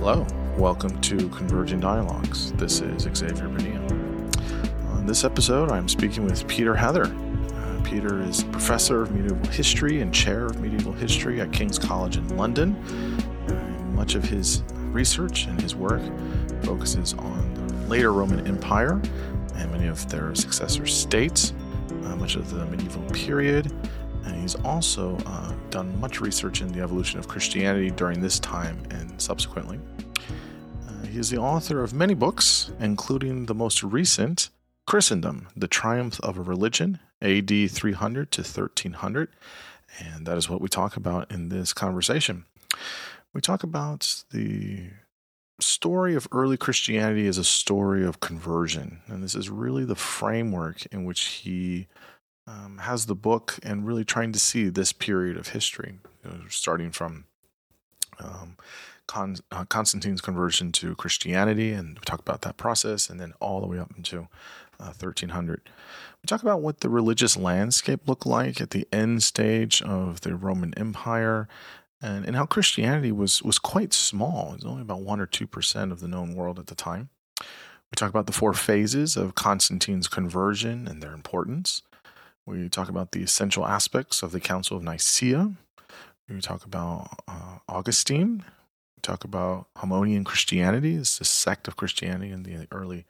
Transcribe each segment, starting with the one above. Hello, welcome to Converging Dialogues. This is Xavier Bonilla. On this episode, I'm speaking with Peter Heather. Peter is Professor of Medieval History and Chair of Medieval History at King's College in London. Much of his research and his work focuses on the later Roman Empire and many of their successor states, much of the medieval period, and he's also done much research in the evolution of Christianity during this time and subsequently. He is the author of many books, including the most recent, Christendom: The Triumph of a Religion-A.D. 300-1300, and that is what we talk about in this conversation. We talk about the story of early Christianity as a story of conversion, and this is really the framework in which he has the book and really trying to see this period of history, starting from Constantine's conversion to Christianity, and we talk about that process, and then all the way up into 1300. We talk about what the religious landscape looked like at the end stage of the Roman Empire, and how Christianity was quite small. It was only about 1 or 2% of the known world at the time. We talk about the four phases of Constantine's conversion and their importance. We talk about the essential aspects of the Council of Nicaea. We talk about Augustine. We talk about Homoian Christianity. It's a sect of Christianity in the early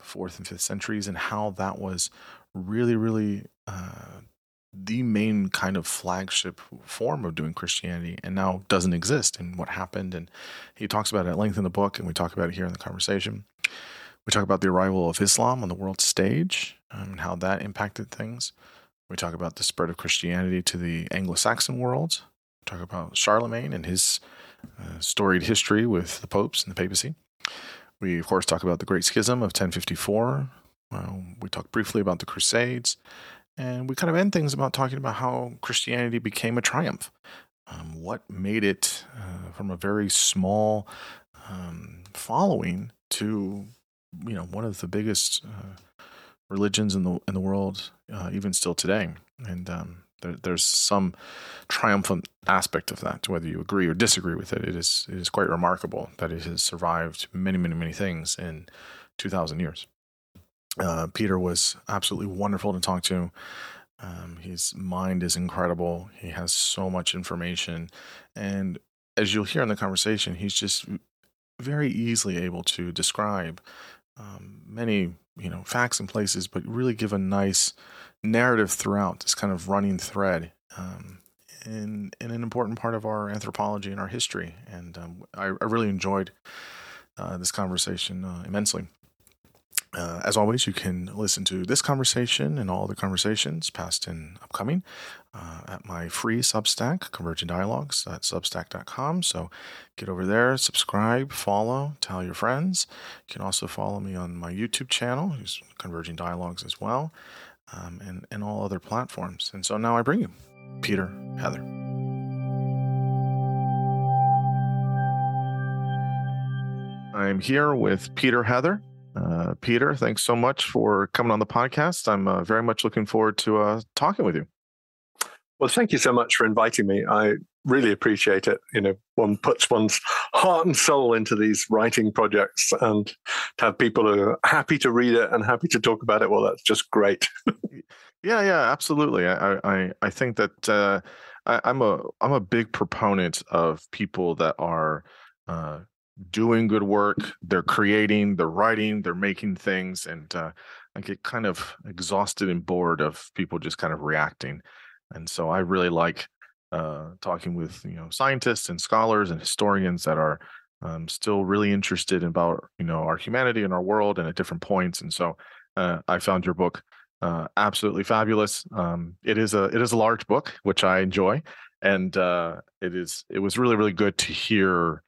4th and 5th centuries, and how that was really, really the main kind of flagship form of doing Christianity, and now doesn't exist, and what happened. And he talks about it at length in the book, and we talk about it here in the conversation. We talk about the arrival of Islam on the world stage and how that impacted things. We talk about the spread of Christianity to the Anglo-Saxon world. We talk about Charlemagne and his storied history with the popes and the papacy. We, of course, talk about the Great Schism of 1054. We talk briefly about the Crusades. And we kind of end things about talking about how Christianity became a triumph. What made it from a very small following to one of the biggest religions in the world, even still today. And there's some triumphant aspect of that. Whether you agree or disagree with it, it is quite remarkable that it has survived many, many, many things in 2,000 years. Peter was absolutely wonderful to talk to. His mind is incredible. He has so much information. And as you'll hear in the conversation, he's just very easily able to describe many, facts and places, but really give a nice narrative throughout, this kind of running thread in an important part of our anthropology and our history. And I really enjoyed this conversation immensely. As always, you can listen to this conversation and all the conversations, past and upcoming, at my free Substack, Convergent Dialogues, at substack.com. So get over there, subscribe, follow, tell your friends. You can also follow me on my YouTube channel, Convergent Dialogues as well, and all other platforms. And so now I bring you Peter Heather. I'm here with Peter Heather. Peter, thanks so much for coming on the podcast. I'm very much looking forward to talking with you. Well, thank you so much for inviting me. I really appreciate it. One puts one's heart and soul into these writing projects, and to have people who are happy to read it and happy to talk about it, well, that's just great. Yeah, absolutely. I think that I'm a big proponent of people that are doing good work. They're creating, they're writing, they're making things. And I get kind of exhausted and bored of people just kind of reacting. And so I really like talking with, scientists and scholars and historians that are still really interested about, our humanity and our world and at different points. And so I found your book absolutely fabulous. It is a large book, which I enjoy. And it was really, really good to hear.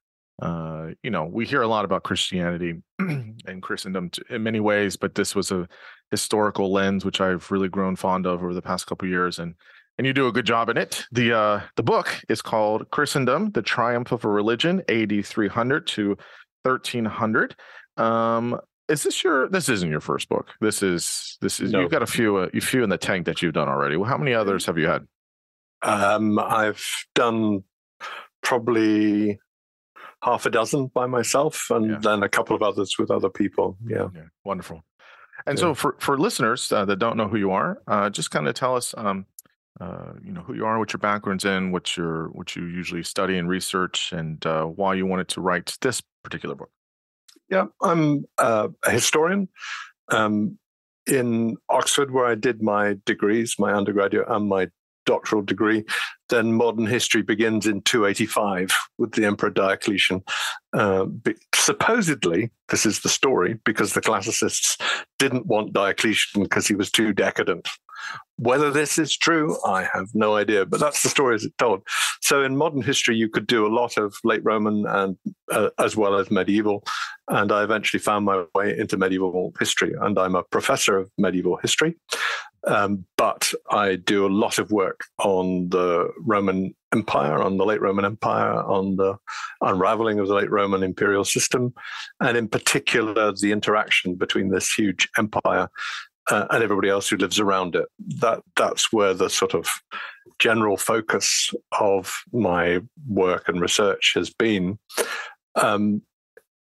We hear a lot about Christianity and Christendom in many ways, but this was a historical lens, which I've really grown fond of over the past couple of years. And you do a good job in it. The book is called Christendom: The Triumph of a Religion, AD 300 to 1300. This isn't your first book. No. You've got a few in the tank that you've done already. Well, how many others have you had? I've done probably half a dozen by myself, and then a couple of others with other people. Yeah. Wonderful. And so for listeners that don't know who you are, just kind of tell us, who you are, what your background's in, what you usually study and research, and why you wanted to write this particular book. Yeah, I'm a historian in Oxford, where I did my degrees, my undergraduate and my doctoral degree. Then modern history begins in 285 with the Emperor Diocletian. Supposedly, this is the story, because the classicists didn't want Diocletian because he was too decadent. Whether this is true, I have no idea, but that's the story as it's told. So in modern history, you could do a lot of late Roman and as well as medieval, and I eventually found my way into medieval history, and I'm a professor of medieval history. But I do a lot of work on the Roman Empire, on the late Roman Empire, on the unraveling of the late Roman imperial system, and in particular, the interaction between this huge empire and everybody else who lives around it. That's where the sort of general focus of my work and research has been.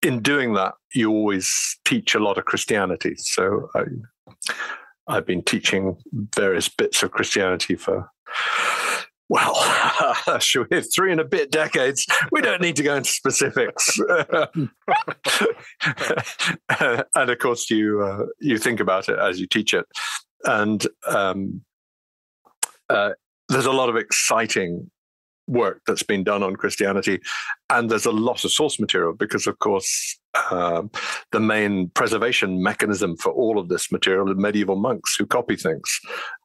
In doing that, you always teach a lot of Christianity. So I've been teaching various bits of Christianity for, well, 3 and a bit decades. We don't need to go into specifics. And of course, you think about it as you teach it. And there's a lot of exciting work that's been done on Christianity. And there's a lot of source material because, of course, the main preservation mechanism for all of this material are medieval monks who copy things.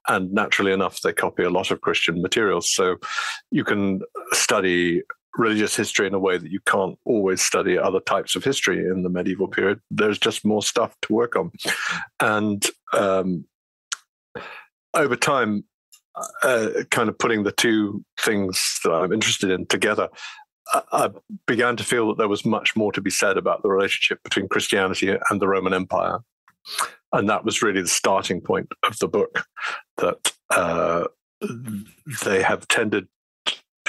And naturally enough, they copy a lot of Christian materials. So you can study religious history in a way that you can't always study other types of history in the medieval period. There's just more stuff to work on. And over time, kind of putting the two things that I'm interested in together, I began to feel that there was much more to be said about the relationship between Christianity and the Roman Empire. And that was really the starting point of the book, that they have tended,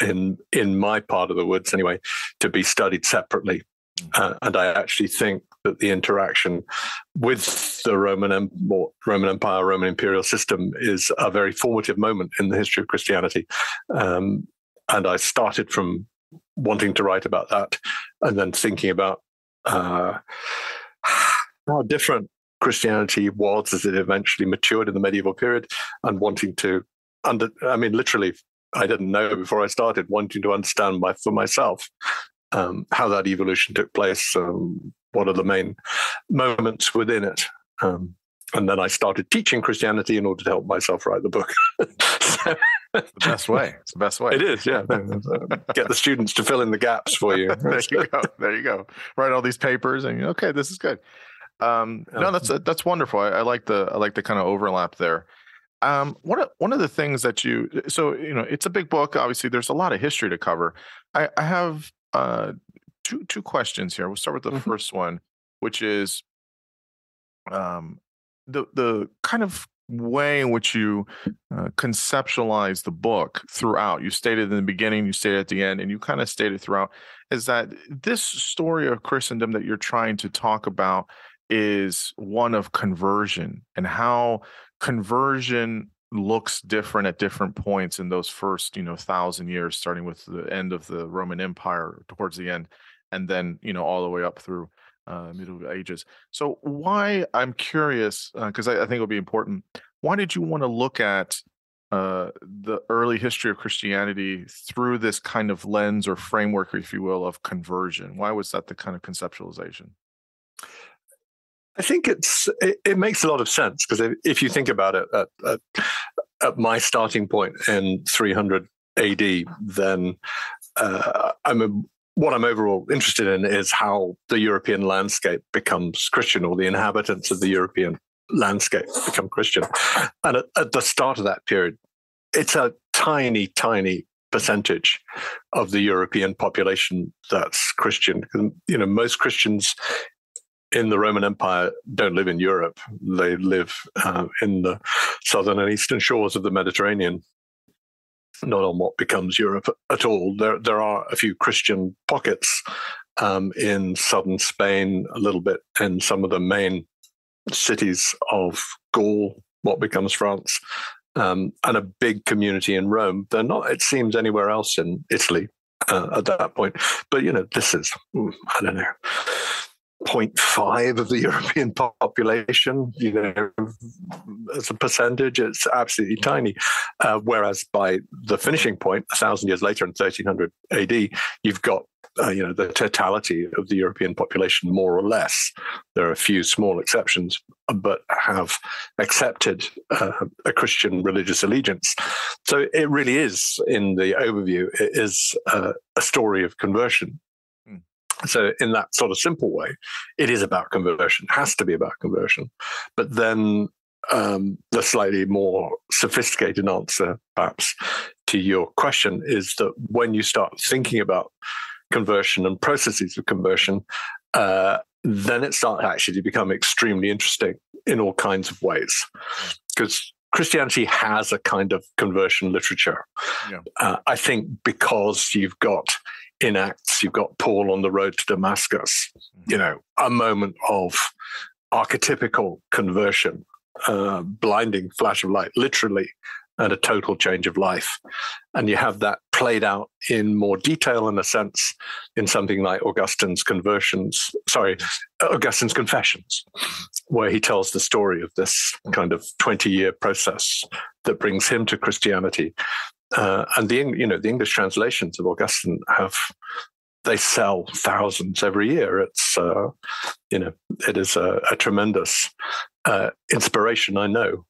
in my part of the woods anyway, to be studied separately. And I actually think that the interaction with the Roman Empire, Roman imperial system is a very formative moment in the history of Christianity. And I started from wanting to write about that and then thinking about how different Christianity was as it eventually matured in the medieval period, and wanting to, literally, I didn't know before I started, wanting to understand for myself how that evolution took place, what are the main moments within it. And then I started teaching Christianity in order to help myself write the book. It's the best way. It is, yeah. Get the students to fill in the gaps for you. There you go. Write all these papers, and okay, this is good. No, that's wonderful. I like the kind of overlap there. One of the things that it's a big book. Obviously, there's a lot of history to cover. I have two questions here. We'll start with the first one, which is the kind of way in which you conceptualize the book throughout. You stated in the beginning, you stated at the end, and you kind of stated throughout, is that this story of Christendom that you're trying to talk about is one of conversion, and how conversion looks different at different points in those first, 1,000 years, starting with the end of the Roman Empire towards the end, and then, all the way up through Middle Ages. So why, I'm curious, because I think it'll be important, why did you want to look at the early history of Christianity through this kind of lens or framework, if you will, of conversion? Why was that the kind of conceptualization? I think it makes a lot of sense, because if you think about it, at my starting point in 300 AD, then what I'm overall interested in is how the European landscape becomes Christian, or the inhabitants of the European landscape become Christian. And at the start of that period, it's a tiny, tiny percentage of the European population that's Christian. Most Christians in the Roman Empire don't live in Europe. They live in the southern and eastern shores of the Mediterranean, not on what becomes Europe at all. There are a few Christian pockets in southern Spain a little bit, and some of the main cities of Gaul, what becomes France, and a big community in Rome. They're not, it seems, anywhere else in Italy at that point. But, you know, this is, I don't know, 0.5 of the European population, you know, as a percentage, it's absolutely tiny. Whereas by the finishing point, 1,000 years later in 1300 AD, you've got, you know, the totality of the European population, more or less. There are a few small exceptions, but have accepted a Christian religious allegiance. So it really is, in the overview, it is a story of conversion. So in that sort of simple way, it is about conversion, has to be about conversion. But then the slightly more sophisticated answer, perhaps, to your question is that when you start thinking about conversion and processes of conversion, then it starts actually to become extremely interesting in all kinds of ways. Because Christianity has a kind of conversion literature. Yeah. I think because you've got, in Acts, you've got Paul on the road to Damascus, you know, a moment of archetypical conversion, blinding flash of light, literally, and a total change of life. And you have that played out in more detail, in a sense, in something like Augustine's Confessions, where he tells the story of this kind of 20-year process that brings him to Christianity. And the English translations of Augustine they sell thousands every year. It's it is a tremendous inspiration, I know,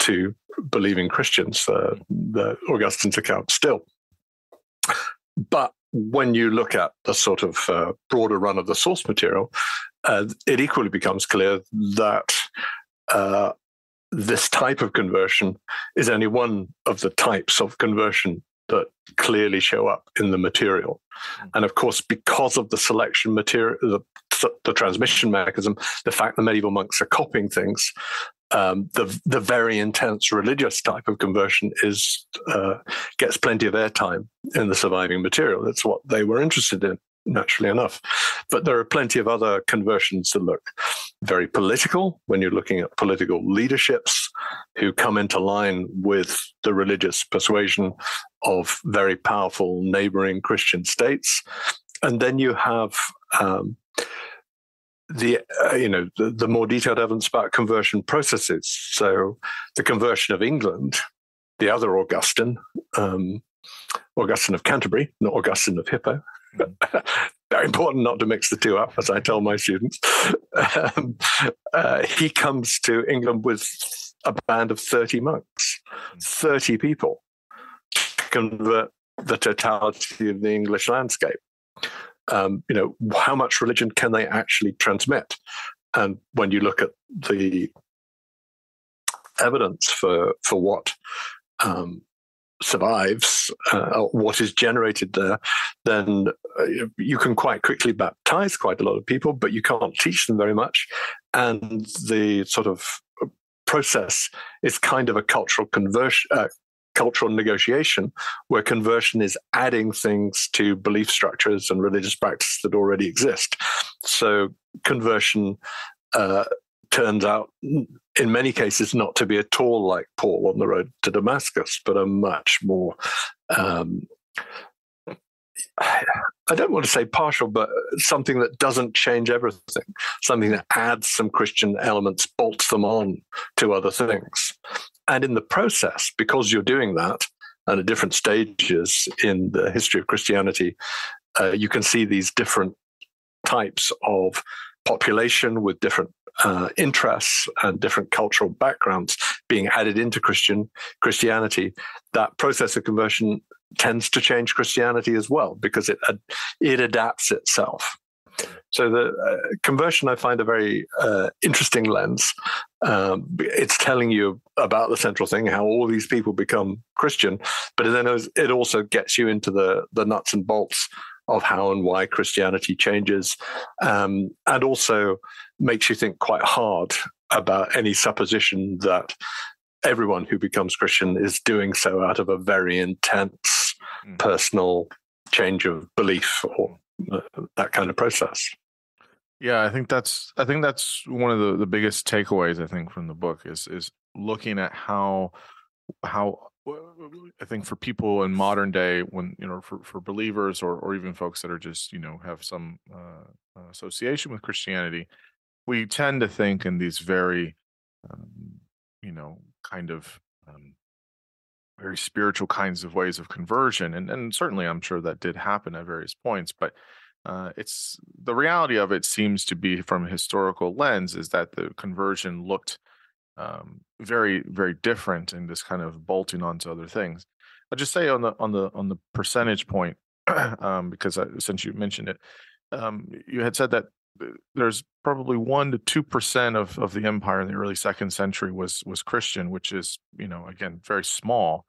to believing Christians, the Augustine's account still. But when you look at the sort of broader run of the source material, it equally becomes clear that this type of conversion is only one of the types of conversion that clearly show up in the material. And of course, because of the selection material, the transmission mechanism, the fact that medieval monks are copying things, the very intense religious type of conversion is gets plenty of airtime in the surviving material. That's what they were interested in, naturally enough. But there are plenty of other conversions that look very political, when you're looking at political leaderships who come into line with the religious persuasion of very powerful neighboring Christian states. And then you have the more detailed evidence about conversion processes. So the conversion of England, the other Augustine, Augustine of Canterbury, not Augustine of Hippo. Very important not to mix the two up, as I tell my students. He comes to England with a band of 30 monks, 30 people, to convert the totality of the English landscape. How much religion can they actually transmit? And when you look at the evidence for what survives, what is generated there, then you can quite quickly baptize quite a lot of people, but you can't teach them very much. And the sort of process is kind of a cultural conversion, cultural negotiation, where conversion is adding things to belief structures and religious practices that already exist. So conversion turns out, in many cases, not to be at all like Paul on the road to Damascus, but a much more, I don't want to say partial, but something that doesn't change everything, something that adds some Christian elements, bolts them on to other things. And in the process, because you're doing that, and at different stages in the history of Christianity, you can see these different types of population with different interests and different cultural backgrounds being added into Christianity. That process of conversion tends to change Christianity as well, because it adapts itself. So the conversion, I find, a very interesting lens. It's telling you about the central thing, how all these people become Christian, but then it also gets you into the nuts and bolts of how and why Christianity changes, and also makes you think quite hard about any supposition that everyone who becomes Christian is doing so out of a very intense personal change of belief or that kind of process. Yeah, I think that's one of the biggest takeaways, I think, from the book is looking at how I think for people in modern day, when for believers or even folks that are just have some association with Christianity, we tend to think in these very very spiritual kinds of ways of conversion, and certainly I'm sure that did happen at various points, but it's the reality of it seems to be, from a historical lens, is that the conversion looked very, very different in this kind of bolting onto other things. I'll just say on the percentage point, because since you mentioned it, you had said that there's probably 1 to 2% of the empire in the early 2nd century was Christian, which is, again, very small.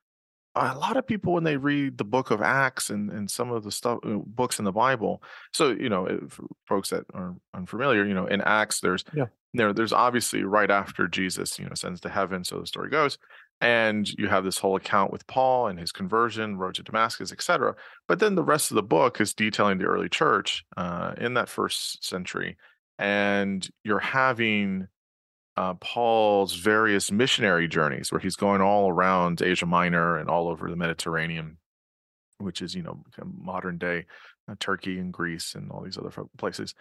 A lot of people, when they read the book of Acts and some of the books in the Bible, so, for folks that are unfamiliar, in Acts, there's obviously right after Jesus, ascends to heaven, so the story goes, and you have this whole account with Paul and his conversion, road to Damascus, etc. But then the rest of the book is detailing the early church in that 1st century, and you're having Paul's various missionary journeys, where he's going all around Asia Minor and all over the Mediterranean, which is, modern day Turkey and Greece and all these other places.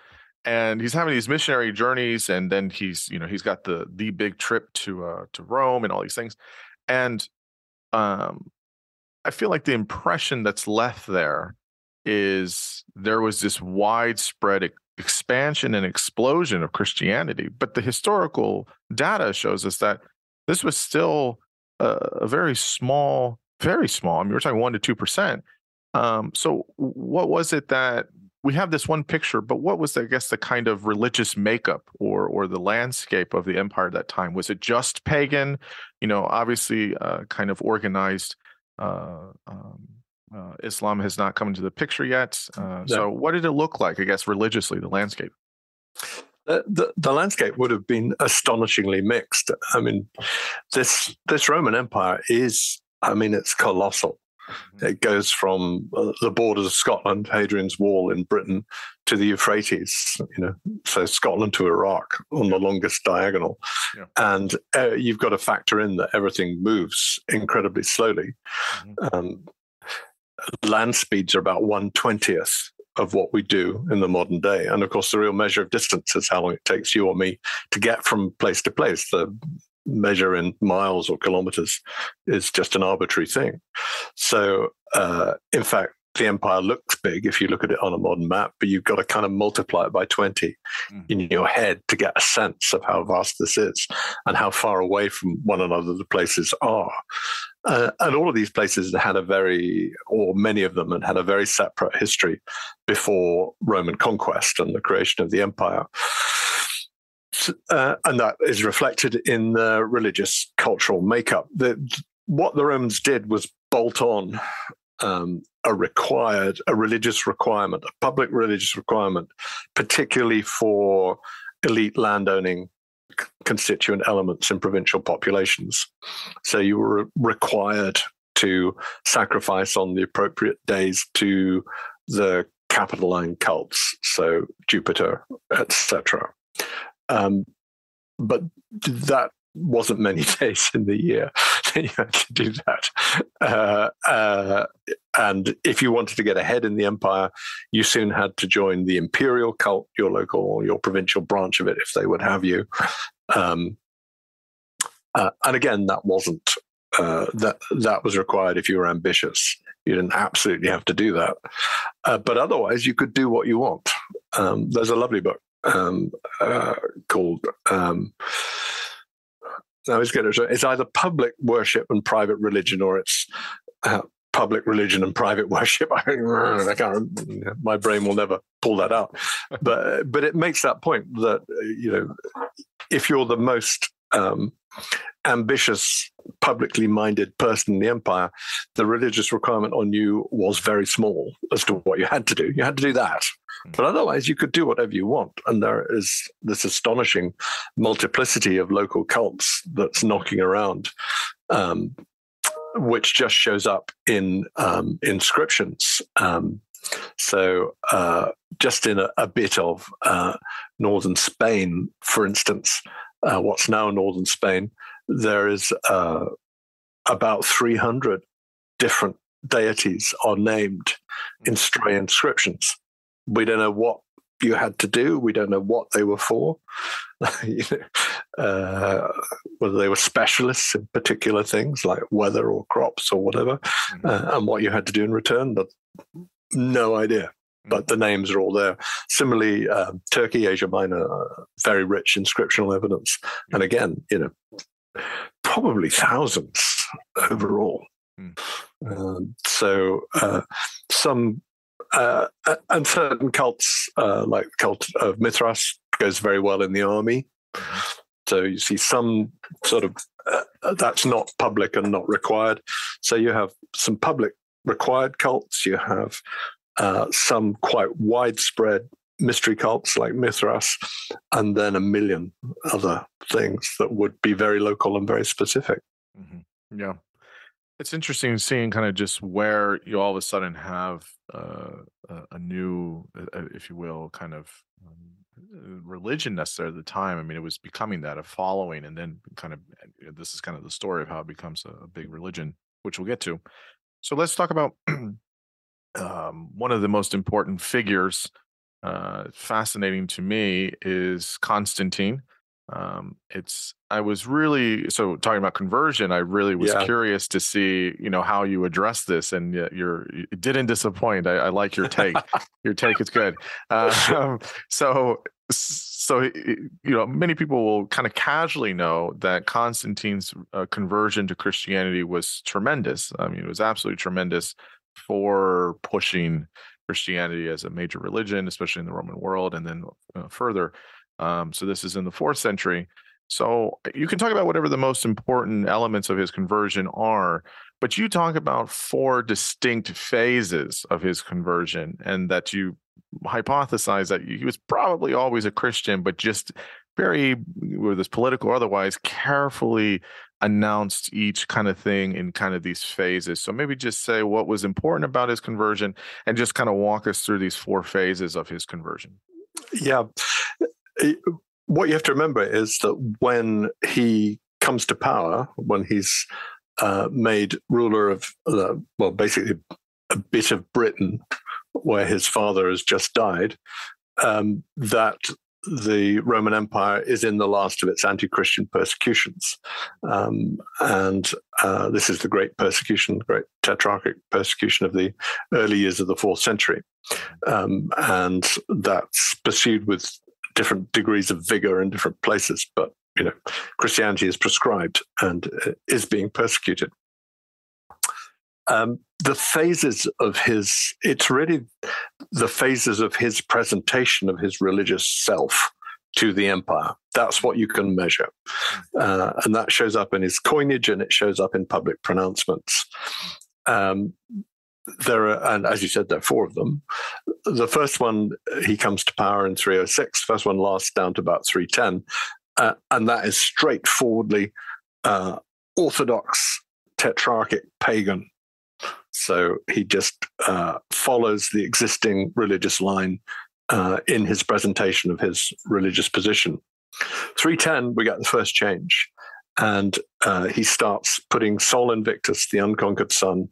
And he's having these missionary journeys, and then he's got the big trip to Rome and all these things. And I feel like the impression that's left there is there was this widespread expansion and explosion of Christianity, but the historical data shows us that this was still a very small. I mean, we're talking 1 to 2%. So, what was it that we have this one picture? But what was, I guess, the kind of religious makeup or the landscape of the empire at that time? Was it just pagan? Obviously, kind of organized. Islam has not come into the picture yet. So what did it look like, I guess, religiously, the landscape? The landscape would have been astonishingly mixed. I mean, this Roman Empire is, it's colossal. Mm-hmm. It goes from the borders of Scotland, Hadrian's Wall in Britain, to the Euphrates, so Scotland to Iraq on the longest diagonal. Yeah. And you've got to factor in that everything moves incredibly slowly. Mm-hmm. Land speeds are about 1/20th of what we do in the modern day. And of course, the real measure of distance is how long it takes you or me to get from place to place. The measure in miles or kilometers is just an arbitrary thing. So, in fact, the empire looks big if you look at it on a modern map, but you've got to kind of multiply it by 20 in your head to get a sense of how vast this is and how far away from one another the places are. And all of these places had many of them had a very separate history before Roman conquest and the creation of the empire. And that is reflected in the religious cultural makeup. What the Romans did was bolt on a religious requirement, a public religious requirement, particularly for elite landowning constituent elements in provincial populations. So you were required to sacrifice on the appropriate days to the Capitoline cults, so Jupiter, etc. But that wasn't many days in the year that you had to do that. And if you wanted to get ahead in the empire, you soon had to join the imperial cult, your local or your provincial branch of it, if they would have you. And again, that wasn't that was required if you were ambitious. You didn't absolutely have to do that. But otherwise, you could do what you want. There's a lovely book called... it's either public worship and private religion, or it's public religion and private worship. I can't. My brain will never pull that out. But it makes that point that if you're the most ambitious, publicly minded person in the empire, the religious requirement on you was very small as to what you had to do. You had to do that. But otherwise, you could do whatever you want. And there is this astonishing multiplicity of local cults that's knocking around, which just shows up in inscriptions. So just in a bit of northern Spain, for instance, what's now northern Spain, there is about 300 different deities are named in stray inscriptions. We don't know what you had to do. We don't know what they were for, whether they were specialists in particular things like weather or crops or whatever, and what you had to do in return. But no idea. But the names are all there. Similarly, Turkey, Asia Minor, very rich inscriptional evidence. And again, probably thousands overall. And certain cults, like the cult of Mithras, goes very well in the army. So you see some sort of, that's not public and not required. So you have some public required cults. You have some quite widespread mystery cults like Mithras, and then a million other things that would be very local and very specific. Yeah. It's interesting seeing kind of just where you all of a sudden have a new, if you will, kind of religion necessarily at the time. I mean, it was becoming that, a following, and then kind of, this is kind of the story of how it becomes a big religion, which we'll get to. So let's talk about one of the most important figures, fascinating to me, is Constantine. Talking about conversion, I really was curious to see, how you address this, and it didn't disappoint. I like your take. Your take is good. Many people will kind of casually know that Constantine's conversion to Christianity was tremendous. I mean, it was absolutely tremendous for pushing Christianity as a major religion, especially in the Roman world, and then further. So this is in the 4th century. So you can talk about whatever the most important elements of his conversion are, but you talk about 4 distinct phases of his conversion, and that you hypothesize that he was probably always a Christian, but just very, whether it's political or otherwise, carefully announced each kind of thing in kind of these phases. So maybe just say what was important about his conversion and just kind of walk us through these 4 phases of his conversion. Yeah. What you have to remember is that when he comes to power, when he's made ruler of, basically a bit of Britain, where his father has just died, that the Roman Empire is in the last of its anti-Christian persecutions. This is the great persecution, the great tetrarchic persecution of the early years of the 4th century. And that's pursued with different degrees of vigor in different places, but Christianity is proscribed and is being persecuted. The phases of his—it's really the phases of his presentation of his religious self to the empire. That's what you can measure, and that shows up in his coinage, and it shows up in public pronouncements. There are, and as you said, there are 4 of them. The first one, he comes to power in 306. First one lasts down to about 310, and that is straightforwardly orthodox, tetrarchic, pagan. So he just follows the existing religious line in his presentation of his religious position. 310, we get the first change, and he starts putting Sol Invictus, the unconquered sun,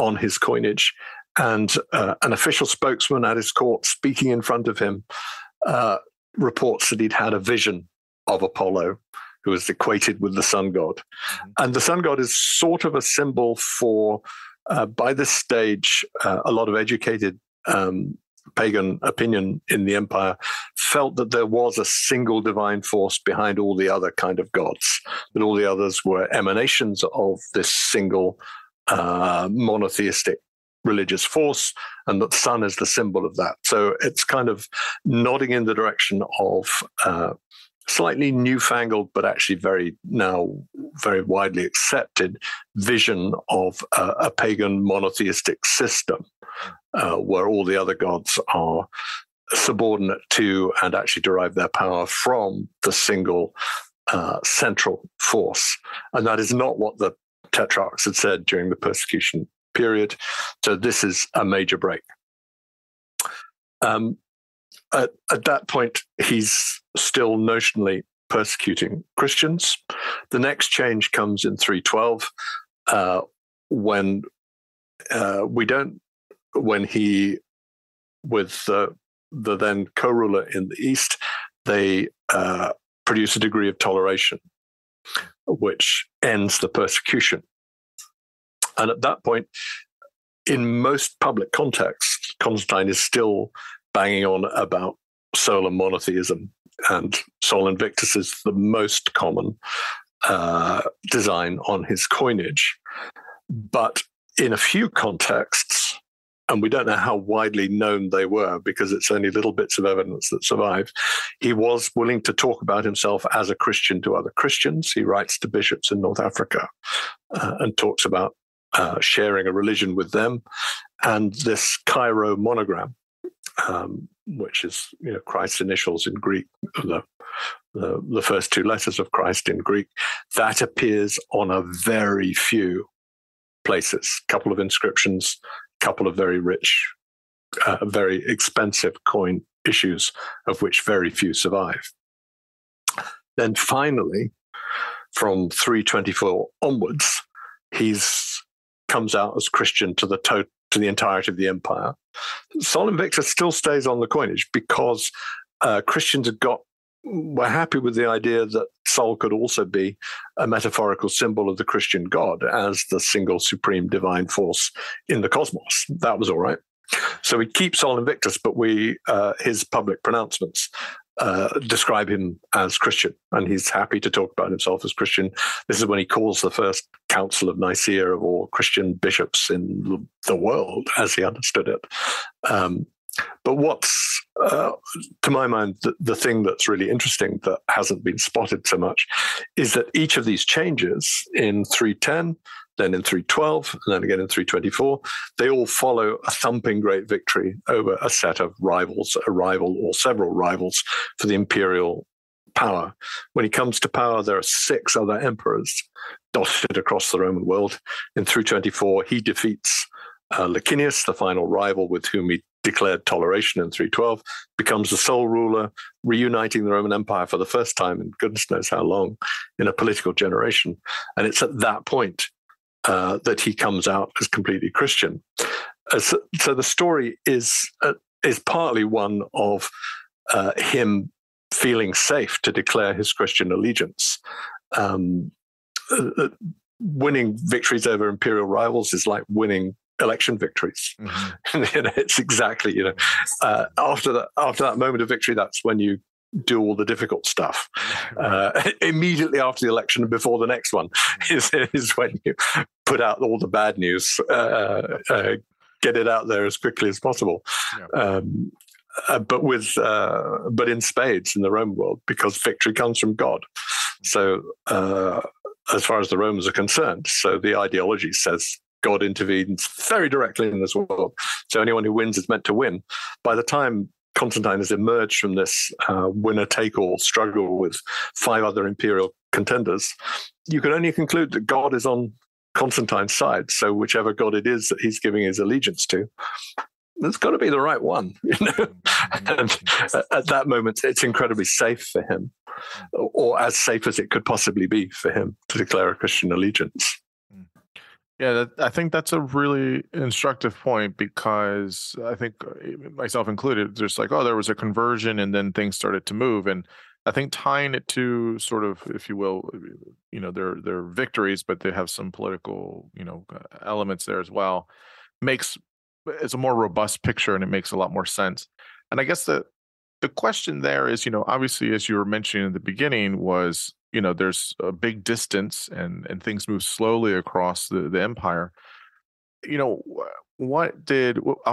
on his coinage, and an official spokesman at his court speaking in front of him reports that he'd had a vision of Apollo, who was equated with the sun god. And the sun god is sort of a symbol for, by this stage, a lot of educated pagan opinion in the empire felt that there was a single divine force behind all the other kind of gods, that all the others were emanations of this single monotheistic religious force, and that sun is the symbol of that. So it's kind of nodding in the direction of slightly newfangled, but actually very widely accepted vision of a pagan monotheistic system where all the other gods are subordinate to and actually derive their power from the single central force. And that is not what the Tetrarchs had said during the persecution period. So this is a major break. At that point, he's still notionally persecuting Christians. The next change comes in 312, when he, with the then co-ruler in the East, they produce a degree of toleration, which ends the persecution. And at that point, in most public contexts, Constantine is still banging on about solar monotheism, and Sol Invictus is the most common design on his coinage. But in a few contexts, and we don't know how widely known they were because it's only little bits of evidence that survive, he was willing to talk about himself as a Christian to other Christians. He writes to bishops in North Africa and talks about sharing a religion with them. And this Cairo monogram, which is Christ's initials in Greek, the first two letters of Christ in Greek, that appears on a very few places, a couple of inscriptions, a couple of very rich, very expensive coin issues, of which very few survive. Then finally, from 324 onwards, he's comes out as Christian to the entirety of the empire. Sol Invictus still stays on the coinage because Christians were happy with the idea that Sol could also be a metaphorical symbol of the Christian God as the single supreme divine force in the cosmos. That was all right. So we keep Sol Invictus, but his public pronouncements describe him as Christian, and he's happy to talk about himself as Christian. This is when he calls the first Council of Nicaea of all Christian bishops in the world, as he understood it. But what's, to my mind, the thing that's really interesting that hasn't been spotted so much is that each of these changes in 310, then in 312, and then again in 324, they all follow a thumping great victory over a set of rivals, a rival or several rivals for the imperial power. When he comes to power, there are 6 other emperors dotted across the Roman world. In 324, he defeats Licinius, the final rival with whom he declared toleration in 312, becomes the sole ruler, reuniting the Roman Empire for the first time in goodness knows how long in a political generation. And it's at that point that he comes out as completely Christian. So the story is partly one of him feeling safe to declare his Christian allegiance. Winning victories over imperial rivals is like winning election victories. Mm-hmm. It's exactly, after that moment of victory, that's when you do all the difficult stuff. Immediately after the election and before the next one is when you put out all the bad news, get it out there as quickly as possible. Yeah. But in spades in the Roman world, because victory comes from God. So as far as the Romans are concerned, so the ideology says God intervenes very directly in this world. So anyone who wins is meant to win. By the time Constantine has emerged from this winner-take-all struggle with 5 other imperial contenders, you can only conclude that God is on Constantine's side. So whichever God it is that he's giving his allegiance to, it's got to be the right one. And at that moment, it's incredibly safe for him, or as safe as it could possibly be for him to declare a Christian allegiance. Yeah, I think that's a really instructive point, because I think, myself included, just like, there was a conversion and then things started to move. And I think tying it to sort of, if you will, their victories, but they have some political, elements there as well, it's a more robust picture, and it makes a lot more sense. And I guess the question there is, obviously, as you were mentioning in the beginning, was, there's a big distance and things move slowly across the empire. I'll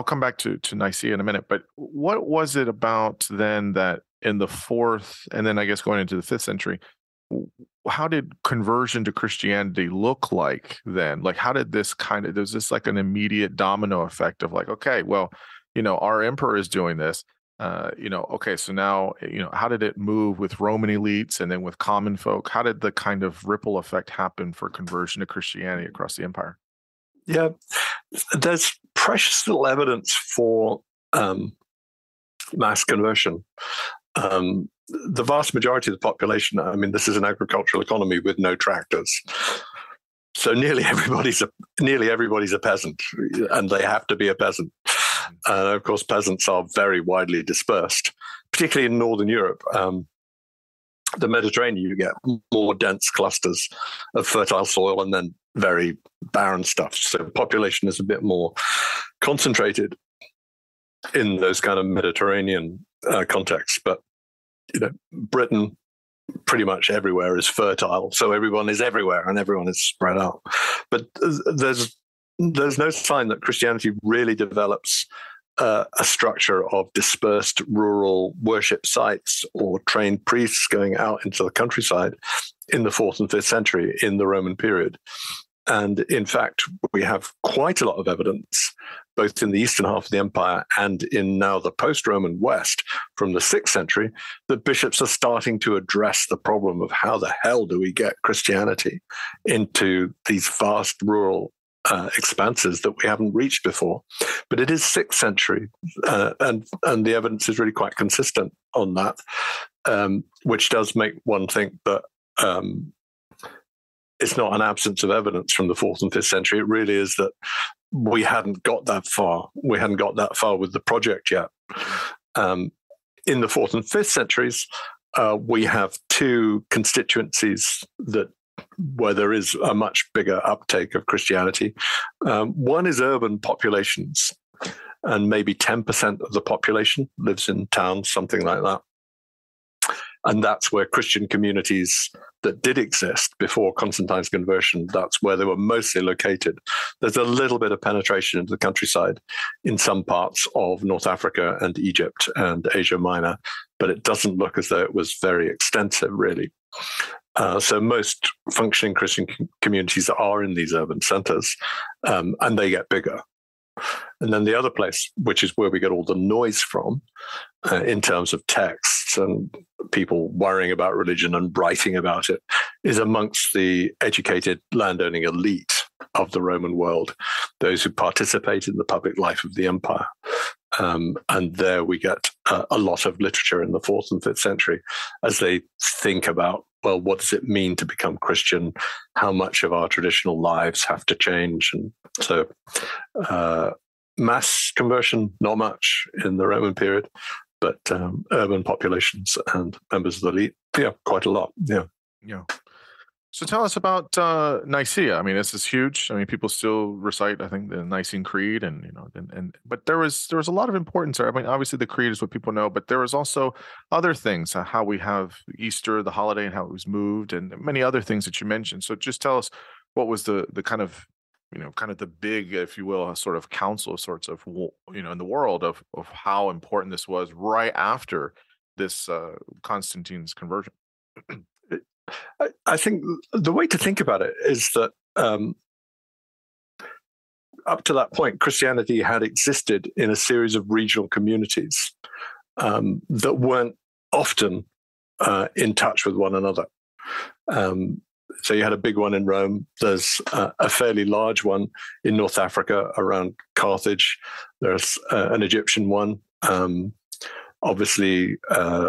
come back to Nicaea in a minute, but what was it about then that in the 4th, and then I guess going into the 5th century, how did conversion to Christianity look like then? Like, how did this there's this like an immediate domino effect of like, okay, well, our emperor is doing this. So now, how did it move with Roman elites and then with common folk? How did the kind of ripple effect happen for conversion to Christianity across the empire? Yeah, there's precious little evidence for mass conversion. The vast majority of the population, I mean, this is an agricultural economy with no tractors. So nearly everybody's a peasant, and they have to be a peasant. And of course, peasants are very widely dispersed, particularly in Northern Europe. The Mediterranean, you get more dense clusters of fertile soil and then very barren stuff. So population is a bit more concentrated in those kind of Mediterranean contexts. But, you know, Britain, pretty much everywhere is fertile. So everyone is everywhere and everyone is spread out. But there's no sign that Christianity really develops a structure of dispersed rural worship sites or trained priests going out into the countryside in the 4th and 5th century in the Roman period. And in fact, we have quite a lot of evidence, both in the eastern half of the empire and in now the post-Roman West from the 6th century, that bishops are starting to address the problem of how the hell do we get Christianity into these vast rural expanses that we haven't reached before. But it is 6th century, and the evidence is really quite consistent on that, which does make one think that it's not an absence of evidence from the 4th and 5th century. It really is that we hadn't got that far. We hadn't got that far with the project yet. In the 4th and 5th centuries, we have two constituencies where there is a much bigger uptake of Christianity. One is urban populations, and maybe 10% of the population lives in towns, something like that. And that's where Christian communities that did exist before Constantine's conversion, that's where they were mostly located. There's a little bit of penetration into the countryside in some parts of North Africa and Egypt and Asia Minor, but it doesn't look as though it was very extensive, really. So most functioning Christian communities are in these urban centers, and they get bigger. And then the other place, which is where we get all the noise from in terms of texts and people worrying about religion and writing about it, is amongst the educated landowning elite of the Roman world, those who participate in the public life of the empire. And there we get a lot of literature in the 4th and 5th century as they think about, well, what does it mean to become Christian? How much of our traditional lives have to change? And so mass conversion, not much in the Roman period, but urban populations and members of the elite, yeah, quite a lot, yeah. Yeah. So tell us about Nicaea. I mean, this is huge. I mean, people still recite, I think, the Nicene Creed, and you know, but there was a lot of importance there. I mean, obviously the Creed is what people know, but there was also other things, how we have Easter, the holiday, and how it was moved, and many other things that you mentioned. So just tell us what was the kind of, you know, kind of the big, if you will, sort of council of sorts of, you know, in the world of how important this was right after this Constantine's conversion. I think the way to think about it is that up to that point, Christianity had existed in a series of regional communities that weren't often in touch with one another. So you had a big one in Rome. There's a fairly large one in North Africa around Carthage. There's an Egyptian one, obviously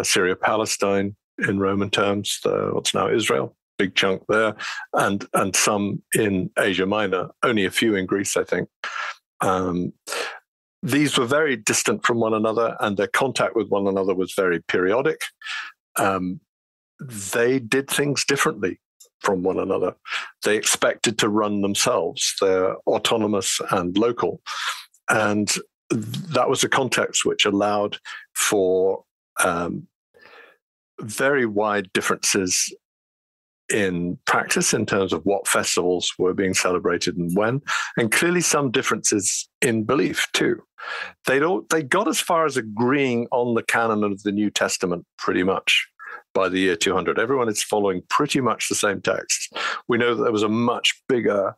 Syria, Palestine, in Roman terms, what's now Israel, big chunk there, and some in Asia Minor, only a few in Greece, I think. These were very distant from one another, and their contact with one another was very periodic. They did things differently from one another. They expected to run themselves. They're autonomous and local. And that was a context which allowed for very wide differences in practice in terms of what festivals were being celebrated and when, and clearly some differences in belief too. They got as far as agreeing on the canon of the New Testament pretty much by the year 200. Everyone is following pretty much the same texts. We know that there was a much bigger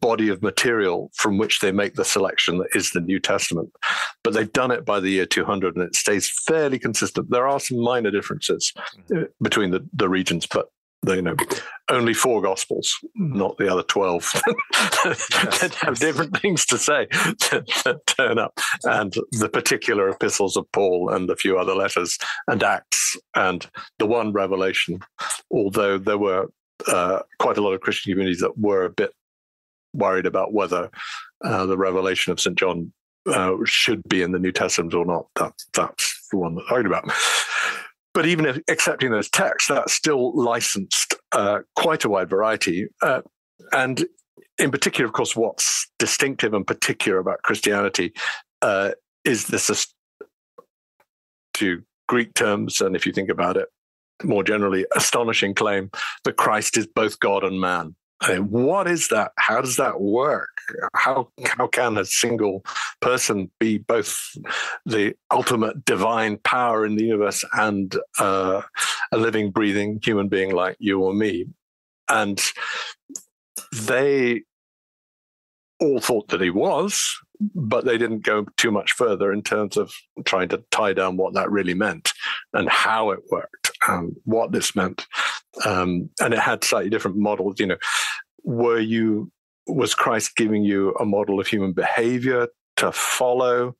body of material from which they make the selection that is the New Testament. But they've done it by the year 200, and it stays fairly consistent. There are some minor differences between the regions, but only four Gospels, not the other 12 that have different things to say that turn up, and the particular epistles of Paul and a few other letters and Acts and the one Revelation, although there were quite a lot of Christian communities that were a bit worried about whether the Revelation of St. John should be in the New Testament or not. That's the one that I argued about. But even if accepting those texts, that still licensed quite a wide variety. And in particular, of course, what's distinctive and particular about Christianity is this, to Greek terms, and if you think about it more generally, astonishing claim that Christ is both God and man. I mean, what is that? How does that work? How can a single person be both the ultimate divine power in the universe and a living, breathing human being like you or me? And they all thought that he was, but they didn't go too much further in terms of trying to tie down what that really meant and how it worked and what this meant. And it had slightly different models. You know, was Christ giving you a model of human behavior to follow?